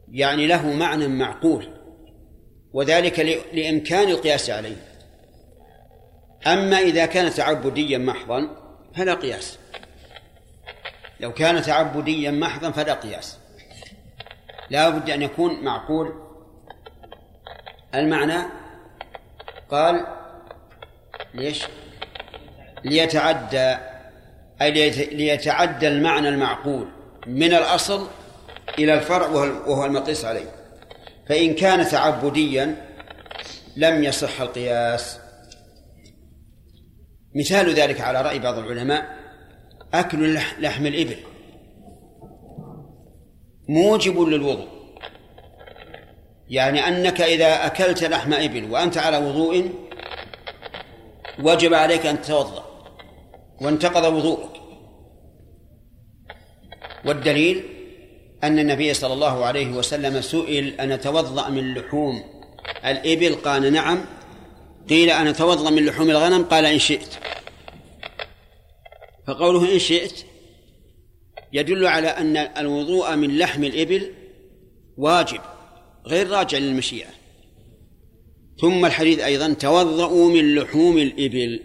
يعني له معنى معقول، وذلك لإمكان القياس عليه. أما إذا كان تعبديا محضا فلا قياس، لو كان تعبديا محضا فلا قياس، لا بد أن يكون معقول المعنى. قال ليش؟ ليتعدى، أي ليتعدى المعنى المعقول من الأصل إلى الفرع وهو المقيس عليه، فإن كان تعبديا لم يصح القياس. مثال ذلك على رأي بعض العلماء أكل لحم الإبل موجب للوضوء، يعني أنك إذا أكلت لحم إبل وأنت على وضوء وجب عليك أن تتوضأ وانتقض وضوءك. والدليل أن النبي صلى الله عليه وسلم سئل أن أتوضأ من لحوم الإبل؟ قال نعم. قيل أن أتوضأ من لحوم الغنم؟ قال إن شئت. فقوله إن شئت يدل على أن الوضوء من لحم الإبل واجب غير راجع للمشيئة. ثم الحديث أيضا توضؤوا من لحوم الإبل.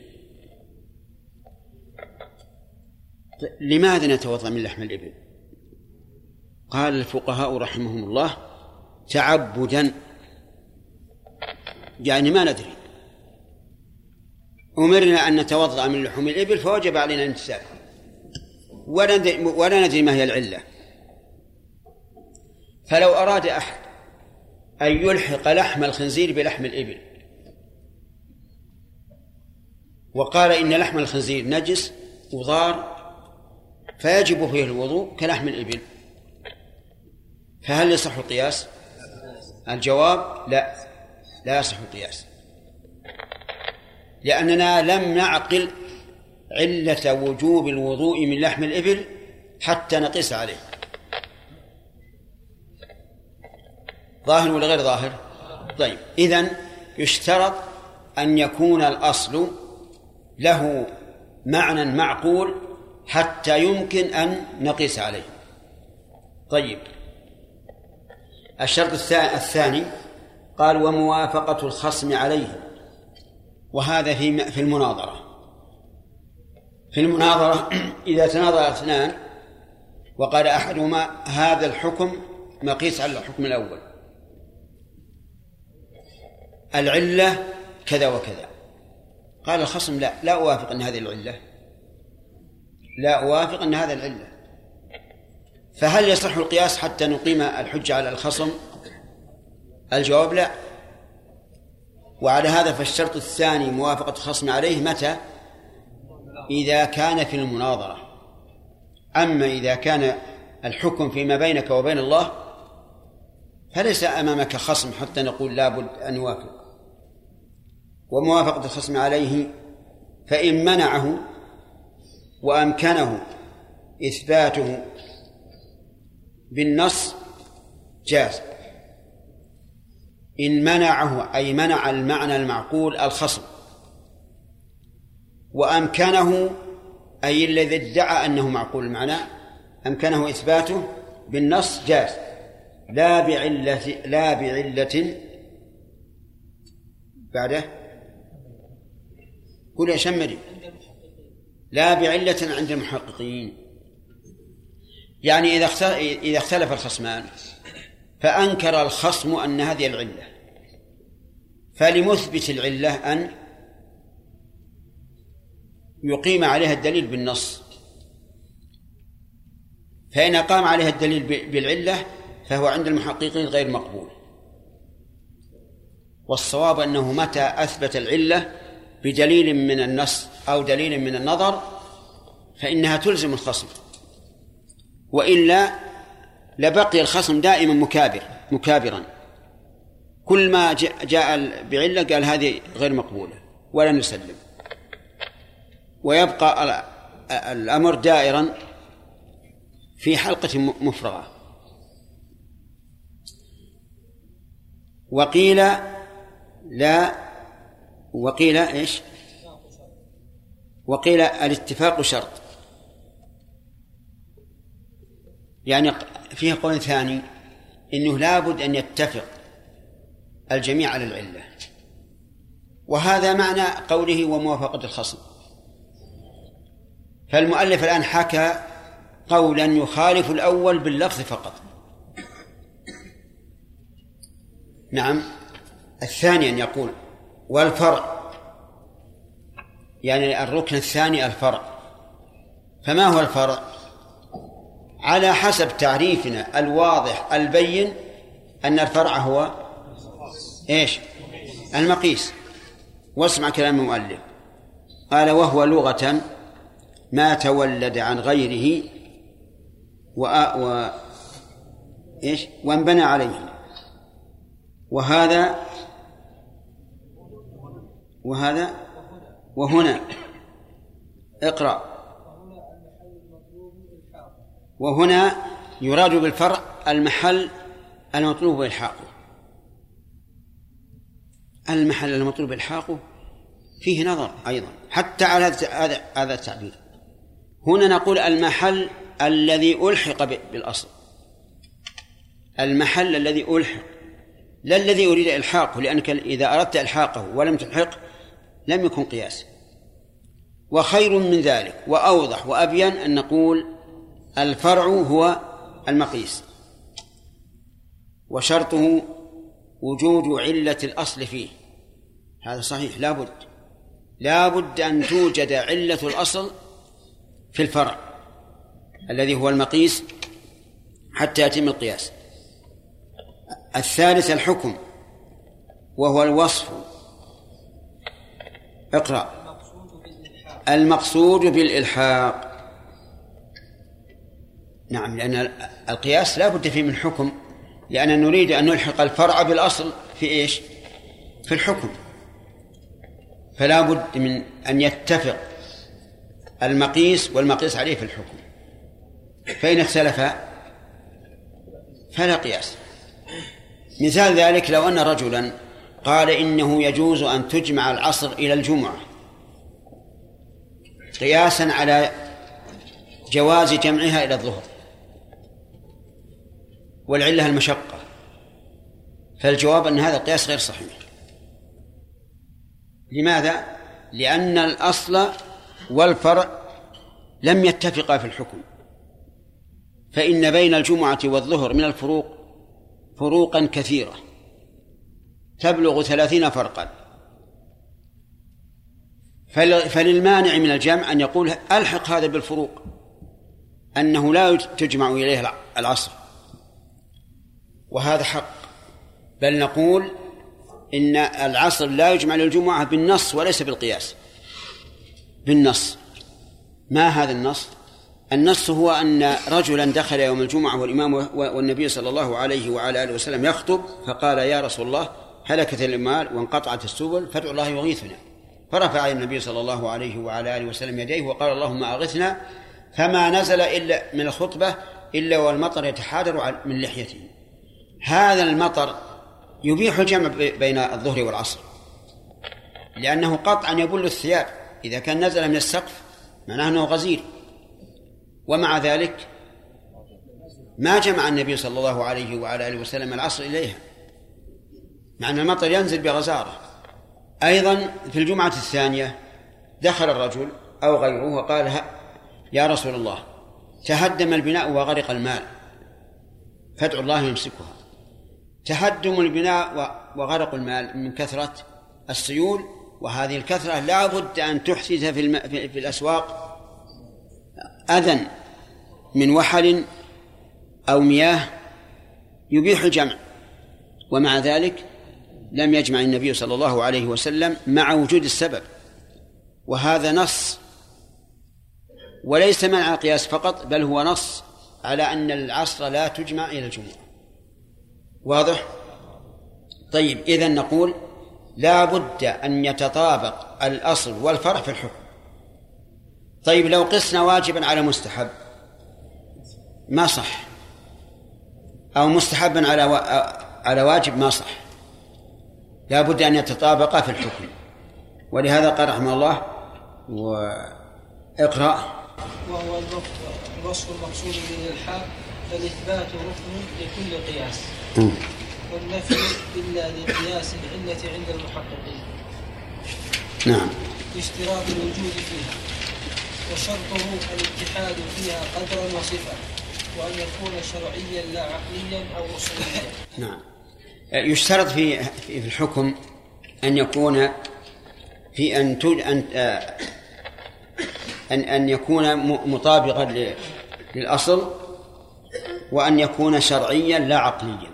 لماذا نتوضأ من لحم الإبل؟ قال الفقهاء رحمهم الله تعبدا، يعني ما ندري، أمرنا أن نتوضأ من لحوم الإبل فوجب علينا الامتثال ولا ندري ما هي العلة. فلو أراد أحد أن يلحق لحم الخنزير بلحم الإبل وقال إن لحم الخنزير نجس وضار فيجب فيه الوضوء كلحم الإبل، فهل يصح القياس؟ الجواب لا يصح القياس، لأننا لم نعقل علة وجوب الوضوء من لحم الإبل حتى نقيس عليه. ظاهر ولا غير ظاهر؟ طيب إذن يشترط أن يكون الأصل له معنى معقول حتى يمكن أن نقيس عليه. طيب الشرط الثاني قال وموافقة الخصم عليه، وهذا في المناظرة. في المناظرة إذا تناظر اثنان وقال أحدهما هذا الحكم مقيس على الحكم الأول، العلة كذا وكذا، قال الخصم لا أوافق أن هذه العلة، لا أوافق أن هذا العلة، فهل يصح القياس حتى نقيم الحجة على الخصم؟ الجواب لا. وعلى هذا فالشرط الثاني موافقة الخصم عليه متى؟ إذا كان في المناظرة. أما إذا كان الحكم فيما بينك وبين الله فليس أمامك خصم حتى نقول لا بد أن يوافق. وموافقة الخصم عليه فإن منعه وأمكنه إثباته بالنص جاز، إن منعه أي منع المعنى المعقول الخصم، وأمكنه أي الذي ادعى أنه معقول المعنى أمكنه إثباته بالنص جاز، لا بعلة بعده قل يا شمري لا بعلة عند المحققين. يعني إذا اختلف الخصمان فأنكر الخصم أن هذه العلة، فلمثبت العلة أن يقيم عليها الدليل بالنص، فإن قام عليها الدليل بالعلة فهو عند المحققين غير مقبول. والصواب أنه متى أثبت العلة بدليل من النص أو دليل من النظر فإنها تلزم الخصم، وإلا لبقي الخصم دائما مكابرا كل ما جاء بعلة قال هذه غير مقبولة ولا نسلم، ويبقى الأمر دائرا في حلقة مفرغة. وقيل الاتفاق شرط، يعني فيه قول ثاني إنه لابد أن يتفق الجميع على العلة، وهذا معنى قوله وموافقة الخصم. فالمؤلف الآن حكى قولا يخالف الأول باللفظ فقط. نعم الثاني أن يقول والفرع، يعني الركن الثاني الفرع. فما هو الفرع؟ على حسب تعريفنا الواضح البين أن الفرع هو إيش؟ المقيس. واسمع كلام المؤلف قال وهو لغة ما تولد عن غيره وانبنى عليه، وهنا اقرأ وهنا يراد بالفرع المحل المطلوب إلحاقه. المحل المطلوب إلحاقه فيه نظر أيضا حتى على هذا التعبير. هنا نقول المحل الذي ألحق بالأصل، المحل الذي ألحق لا الذي أريد إلحاقه، لأنك إذا أردت إلحاقه ولم تلحق لم يكن قياس. وخير من ذلك وأوضح وأبين أن نقول الفرع هو المقيس، وشرطه وجود علة الأصل فيه. هذا صحيح، لا بد أن توجد علة الأصل في الفرع الذي هو المقيس حتى يتم القياس. الثالث الحكم وهو الوصف. اقرأ المقصود بالإلحاق. نعم، لأن القياس لا بد فيه من حكم، لأن نريد أن نلحق الفرع بالأصل في إيش؟ في الحكم. فلا بد من أن يتفق المقيس والمقيس عليه في الحكم، فإن اختلفا فلا قياس. مثال ذلك لو أن رجلا قال إنه يجوز أن تجمع العصر إلى الجمعة قياسا على جواز جمعها إلى الظهر، والعلة المشقة، فالجواب أن هذا القياس غير صحيح. لماذا؟ لأن الأصل والفرع لم يتفقا في الحكم، فإن بين الجمعة والظهر من الفروق فروقا كثيرة تبلغ 30 فرقا، فللمانع من الجمع أن يقول ألحق هذا بالفروق، أنه لا تجمع إليه العصر، وهذا حق، بل نقول إن العصر لا يجمع للجمعة بالنص وليس بالقياس، بالنص. ما هذا النص؟ النص هو أن رجلا دخل يوم الجمعة والإمام والنبي صلى الله عليه وعلى آله وسلم يخطب، فقال يا رسول الله هلكت الأموال وانقطعت السبل فادعوا الله يغيثنا، فرفع النبي صلى الله عليه وعلى آله وسلم يديه وقال اللهم أغثنا، فما نزل إلا من الخطبة إلا والمطر يتحادر من لحيته. هذا المطر يبيح الجمع بين الظهر والعصر، لأنه قطعا يبل الثياب، إذا كان نزل من السقف معناه أنه غزير، ومع ذلك ما جمع النبي صلى الله عليه وعلى آله وسلم العصر إليها، مع أن المطر ينزل بغزارة. أيضا في الجمعة الثانية دخل الرجل أو غيره وقال يا رسول الله تهدم البناء وغرق المال فادعوا الله يمسكها. تهدم البناء وغرق المال من كثرة السيول، وهذه الكثرة لا بد أن تحدث في الأسواق أذى من وحل أو مياه يبيح الجمع، ومع ذلك لم يجمع النبي صلى الله عليه وسلم مع وجود السبب، وهذا نص وليس منع القياس فقط، بل هو نص على أن العصر لا تجمع إلى الجمعة. واضح؟ طيب، إذن نقول لا بد أن يتطابق الأصل والفرع في الحكم. طيب، لو قسنا واجبا على مستحب ما صح، أو مستحبا على واجب ما صح، لا بد أن يتطابقا في الحكم. ولهذا قال رحمه الله واقرأ وهو الوصف المقصود بالإلحاق، فالإثبات ركن لكل قياس والنفي إلا لقياس العلة عند المحققين. نعم. اشتراط الوجود فيها، وشرطه الاتحاد فيها قدرا وصفة، وأن يكون شرعيا لا عقليا أو أصوليا. نعم. يشترط في الحكم أن يكون في أن يكون مطابقا للأصل، وأن يكون شرعيا لا عقليا.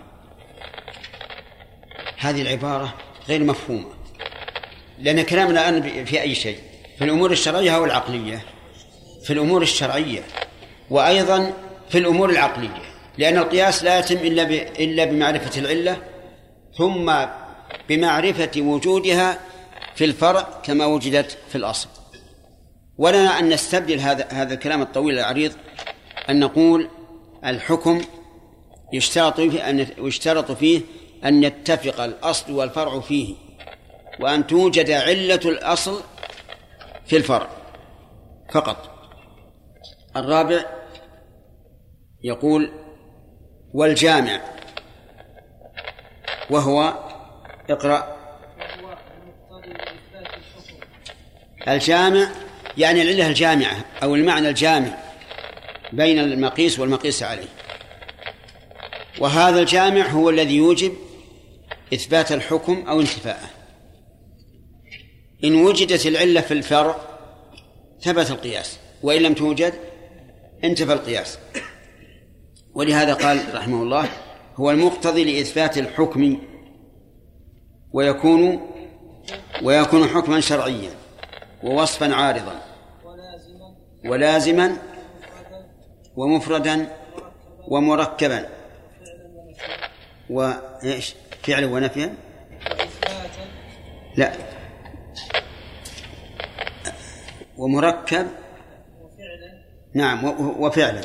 هذه العبارة غير مفهومة، لأن كلامنا الآن في أي شيء، في الأمور الشرعية أو العقلية؟ في الأمور الشرعية، وأيضا في الأمور العقلية، لأن القياس لا يتم إلا بمعرفة العلة، ثم بمعرفة وجودها في الفرع كما وجدت في الأصل. ولنا أن نستبدل هذا الكلام الطويل العريض، أن نقول الحكم يشترط فيه أن يتفق الأصل والفرع فيه، وأن توجد علة الأصل في الفرع فقط. الرابع يقول والجامع، وهو اقرأ الجامع، يعني العلة الجامعة أو المعنى الجامع بين المقيس والمقيس عليه، وهذا الجامع هو الذي يوجب إثبات الحكم أو انتفاءه. إن وجدت العلة في الفرع ثبت القياس، وإن لم توجد انتفى القياس. ولهذا قال رحمه الله هو المقتضي لإثبات الحكم، ويكون حكما شرعيا ووصفا عارضا ولازما ومفردا ومركبا فعلا ونفيا، لا ومركب، نعم، وفعلا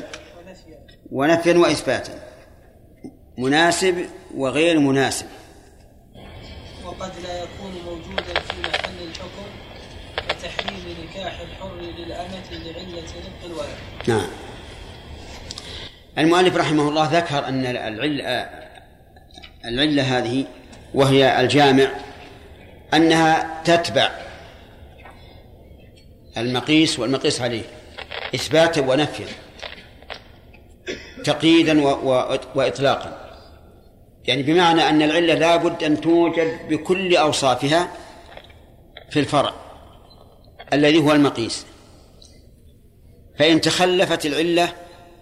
ونفيا وإثباتا، مناسب وغير مناسب، وقد لا يكون موجودا في محل الحكم، وتحريم نكاح الحر للأمة لعلة رق الولد. نعم. المؤلف رحمه الله ذكر أن العلة هذه وهي الجامع أنها تتبع المقيس والمقيس عليه إثباتا ونفيا، تقييدا وإطلاقا، يعني بمعنى أن العلة لا بد أن توجد بكل أوصافها في الفرع الذي هو المقيس، فإن تخلفت العلة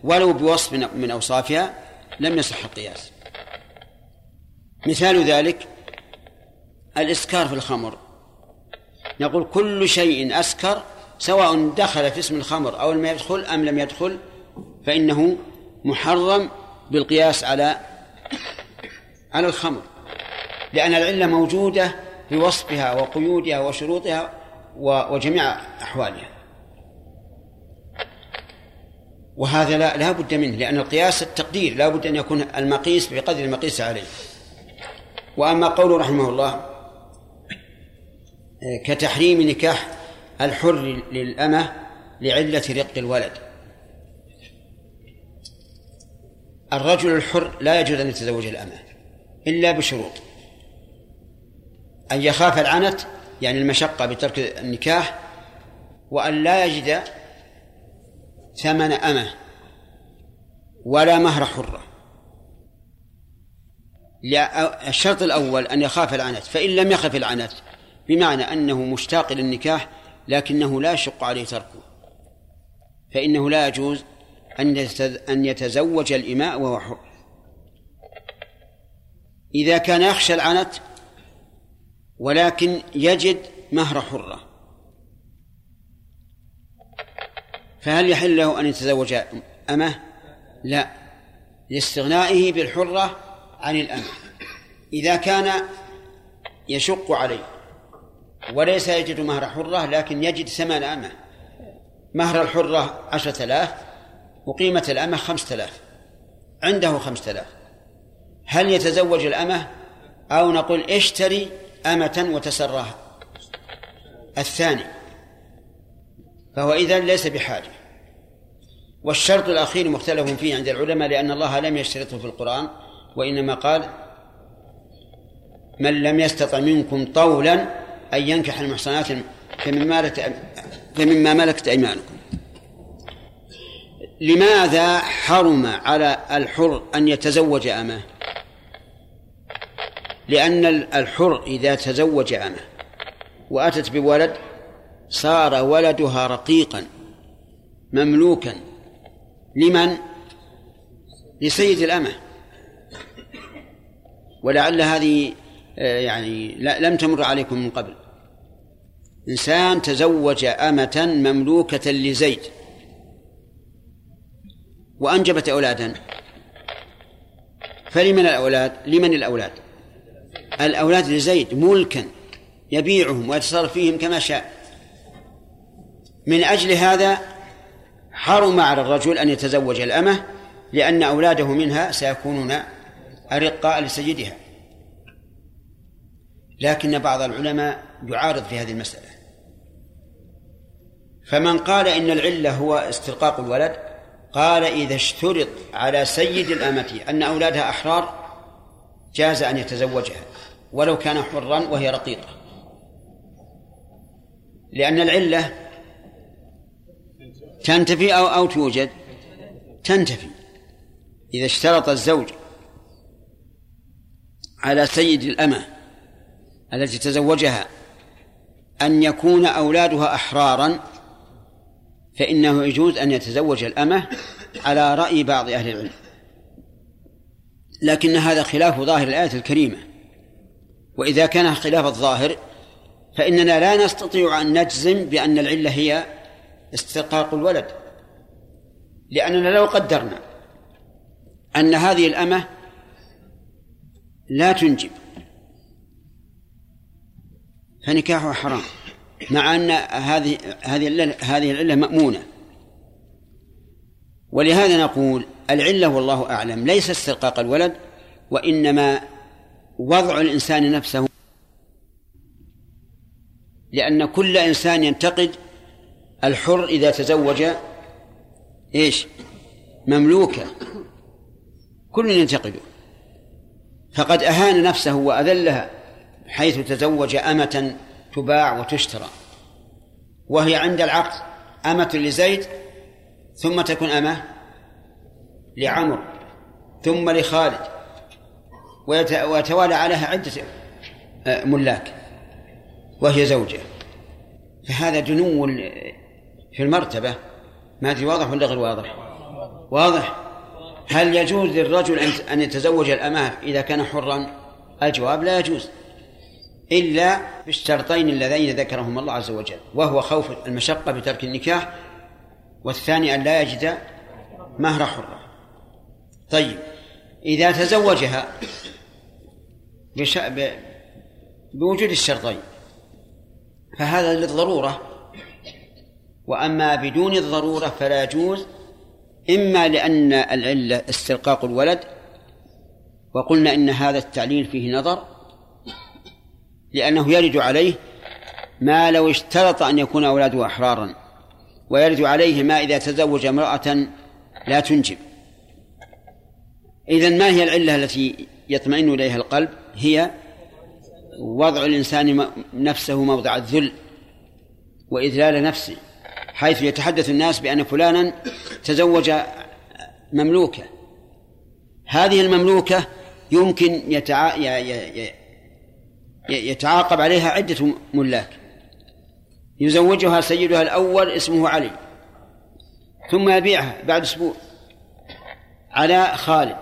ولو بوصف من أوصافها لم يصح القياس. مثال ذلك الإسكار في الخمر، نقول كل شيء أسكر سواء دخل في اسم الخمر أو لم يدخل أم لم يدخل فإنه محرم بالقياس على الخمر، لأن العلة موجودة بوصفها وقيودها وشروطها وجميع أحوالها، وهذا لا بد منه، لأن القياس التقدير لا بد أن يكون المقيس بقدر المقيس عليه. وأما قوله رحمه الله كتحريم نكاح الحر للأمة لعلة رق الولد، الرجل الحر لا يجوز أن يتزوج الأمة إلا بشروط: أن يخاف العنت يعني المشقة بترك النكاح، وأن لا يجد ثمن أمة ولا مهر حرة. الشرط الأول أن يخاف العنت، فإن لم يخف العنت بمعنى أنه مشتاق للنكاح لكنه لا يشق عليه تركه، فإنه لا يجوز أن يتزوج الإماء وهو حر. إذا كان يخشى العنت ولكن يجد مهر حرة فهل يحل له أن يتزوج أمه؟ لا، لاستغنائه بالحرة عن الأمة. إذا كان يشق عليه وليس يجد مهر حرة لكن يجد ثمن أمة، مهر الحرة 10,000 وقيمة الأمة 5,000، عنده 5,000، هل يتزوج الأمة أو نقول اشتري أمة وتسراها؟ الثاني، فهو إذن ليس بحاجة. والشرط الأخير مختلف فيه عند العلماء، لأن الله لم يشترطه في القرآن، وإنما قال من لم يستطع منكم طولا أن ينكح المحصنات فمما ملكت أيمانكم. لماذا حرم على الحر أن يتزوج أمه؟ لأن الحر إذا تزوج أمه وأتت بولد صار ولدها رقيقا مملوكا لمن؟ لسيد الأمة. ولعل هذه يعني لم تمر عليكم من قبل، إنسان تزوج أمة مملوكة لزيد وأنجبت أولادا، فلمن الأولاد؟ الأولاد لزيد ملكا يبيعهم ويتصرف فيهم كما شاء. من أجل هذا حرم على الرجل أن يتزوج الأمة، لأن أولاده منها سيكونون أرقاء لسيدها. لكن بعض العلماء يعارض في هذه المسألة، فمن قال إن العلة هو استرقاق الولد قال إذا اشترط على سيد الأمة أن أولادها أحرار جاز أن يتزوجها ولو كان حرا وهي رقيقة، لأن العلة تنتفي أو توجد؟ تنتفي. إذا اشترط الزوج على سيد الأمة التي تزوجها أن يكون أولادها أحرارا فإنه يجوز أن يتزوج الأمة على رأي بعض أهل العلم، لكن هذا خلاف ظاهر الآية الكريمة، وإذا كان خلاف الظاهر فإننا لا نستطيع أن نجزم بأن العلة هي استرقاق الولد، لأننا لو قدرنا أن هذه الأمة لا تنجب فنكاحها حرام، مع أن هذه العلة مأمونة. ولهذا نقول العلة والله أعلم ليس استرقاق الولد وإنما وضع الإنسان نفسه، لأن كل إنسان ينتقد الحر إذا تزوج إيش مملوكة، كل ينتقده، فقد أهان نفسه وأذلها حيث تزوج أمة تباع وتشترى وهي عند العقد أمة لزيد ثم تكون أمة لعمر ثم لخالد، ويتوالى عليها عدة ملاك وهي زوجة. فهذا دنو في المرتبة، ما أدري واضح ولا غير واضح؟ واضح. هل يجوز للرجل أن يتزوج الأمة إذا كان حرا؟ الجواب لا يجوز، إلا بالشرطين اللذين ذكرهم الله عز وجل، وهو خوف المشقة بترك النكاح، والثاني أن لا يجد مهر حرة. طيب إذا تزوجها بوجود الشرطين فهذا للضرورة، وأما بدون الضرورة فلا يجوز، إما لأن العلة استرقاق الولد، وقلنا إن هذا التعليل فيه نظر لأنه يرد عليه ما لو اشترط أن يكون أولاده أحرارا، ويرد عليه ما إذا تزوج امرأة لا تنجب. إذن ما هي العلة التي يطمئن إليها القلب؟ هي وضع الإنسان نفسه موضع الذل وإذلال نفسه، حيث يتحدث الناس بأن فلانا تزوج مملوكة، هذه المملوكة يمكن يتعاقب عليها عدة ملاك، يزوجها سيدها الأول اسمه علي ثم يبيعها بعد أسبوع على خالد،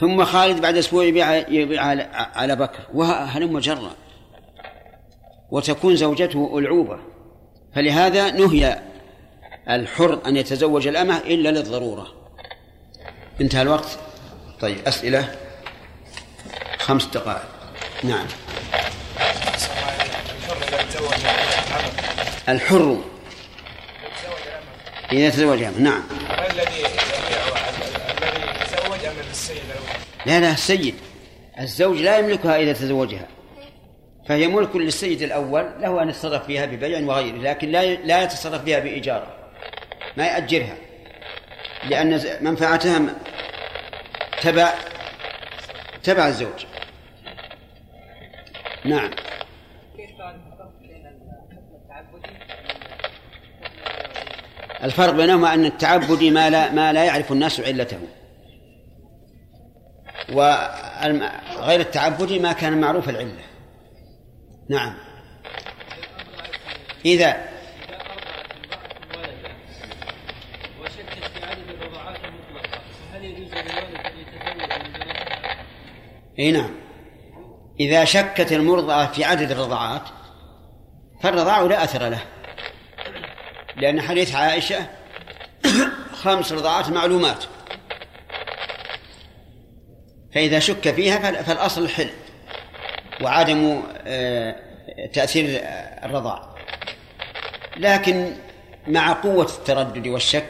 ثم خالد بعد أسبوع يبيعها على بكر، وهلم جرا، وتكون زوجته ألعوبة. فلهذا نهي الحر أن يتزوج الأمة إلا للضرورة. انتهى الوقت. طيب أسئلة 5 دقائق. نعم. الحر إذا تزوج الأمة. نعم. لا السيد، الزوج لا يملكها إذا تزوجها، فهي ملك للسيد الأول، له أن يتصرف فيها ببيع وغيره، لكن لا يتصرف فيها بإيجار، ما يأجرها، لأن منفعتها تبع الزوج. نعم. الفرق بينهما أن التعبدي ما لا يعرف الناس علته، وغير التعبدي ما كان معروف العلة. نعم. إذا أرضعت امرأة ولدا وشكت في عدد الرضاعات المطلقة، هل يجوز للولد أن يتزوج من زوجها؟ أي نعم، إذا شكت المرضعة في عدد الرضاعات فالرضاع لا أثر له، لأن حديث عائشة 5 رضاعات معلومات، فإذا شك فيها فالأصل الحل وعدم تأثير الرضاع، لكن مع قوة التردد والشك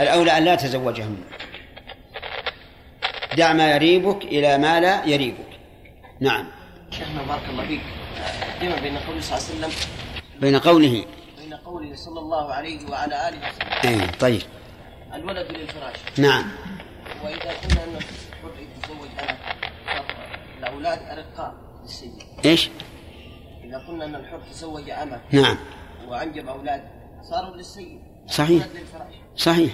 الأولى أن لا تزوجهم. دع ما يريبك إلى ما لا يريبك. نعم. شيخنا بارك الله فيك، ديما بين قوله صلى الله عليه وسلم بين قوله صلى الله عليه وعلى آله وسلم. أي طيب. الولد للفراش. نعم. وإذا كنا نحب يتزوج الأولاد أرقاء للسيد. إيش؟ إذا قلنا أن الحر تزوج أمة. نعم. وأنجب أولاد صاروا للسيد. صحيح. صحيح.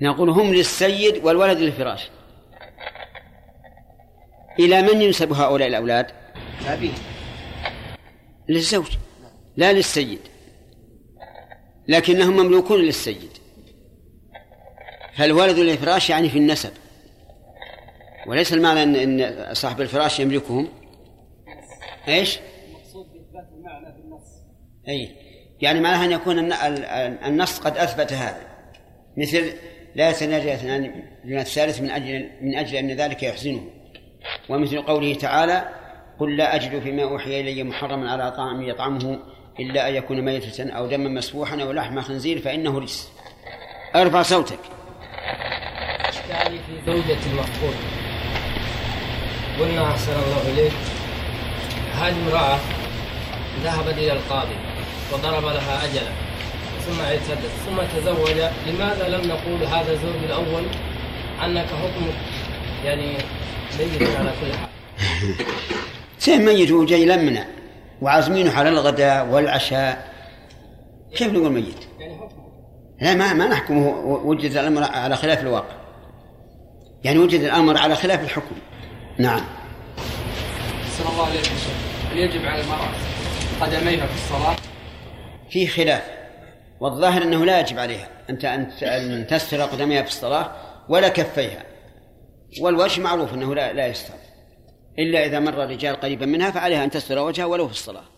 نقول هم للسيد والولد للفراش. إلى من ينسب هؤلاء الأولاد؟ أبيه. للزوج. لا للسيد. لكنهم مملوكون للسيد. فالولد للفراش يعني في النسب. وليس المعنى أن صاحب الفراش يملكهم. إيش؟ المقصود بإثبات المعنى بالنص. أي يعني معناها أن يكون النص قد أثبت هذا، مثل لا يتناجى اثنان دون الثالث من أجل أن ذلك يحزنه، ومثل قوله تعالى قل لا أجد فيما أوحي إلي محرما على طعام يطعمه إلا أن يكون ميتة أو دما مسفوحا أو لحم خنزير فإنه رجس. ارفع صوتك. عليك لزوجة المفقود. قلنا أحسن الله إليك، هذه امرأة ذهبت إلى القاضي وضرب لها أجلا ثم اعتدت ثم تزوج، لماذا لم نقول هذا الزوج الأول أنك حكمك يعني ميت على كل حال؟ سهم ميت هو جاي لمنا وعازمينه على الغداء والعشاء، كيف نقول ميت؟ يعني حكمه لا، ما نحكمه، وجد الأمر على خلاف الواقع، يعني وجد الأمر على خلاف الحكم. نعم. صلى الله عليه وسلم. هل يجب على المرأة قدميها في الصلاة؟ في خلاف، والظاهر أنه لا يجب عليها أن تستر قدميها في الصلاة ولا كفيها، والوجه معروف أنه لا يستر، إلا إذا مر الرجال قريبا منها فعليها أن تستر وجهها ولو في الصلاة.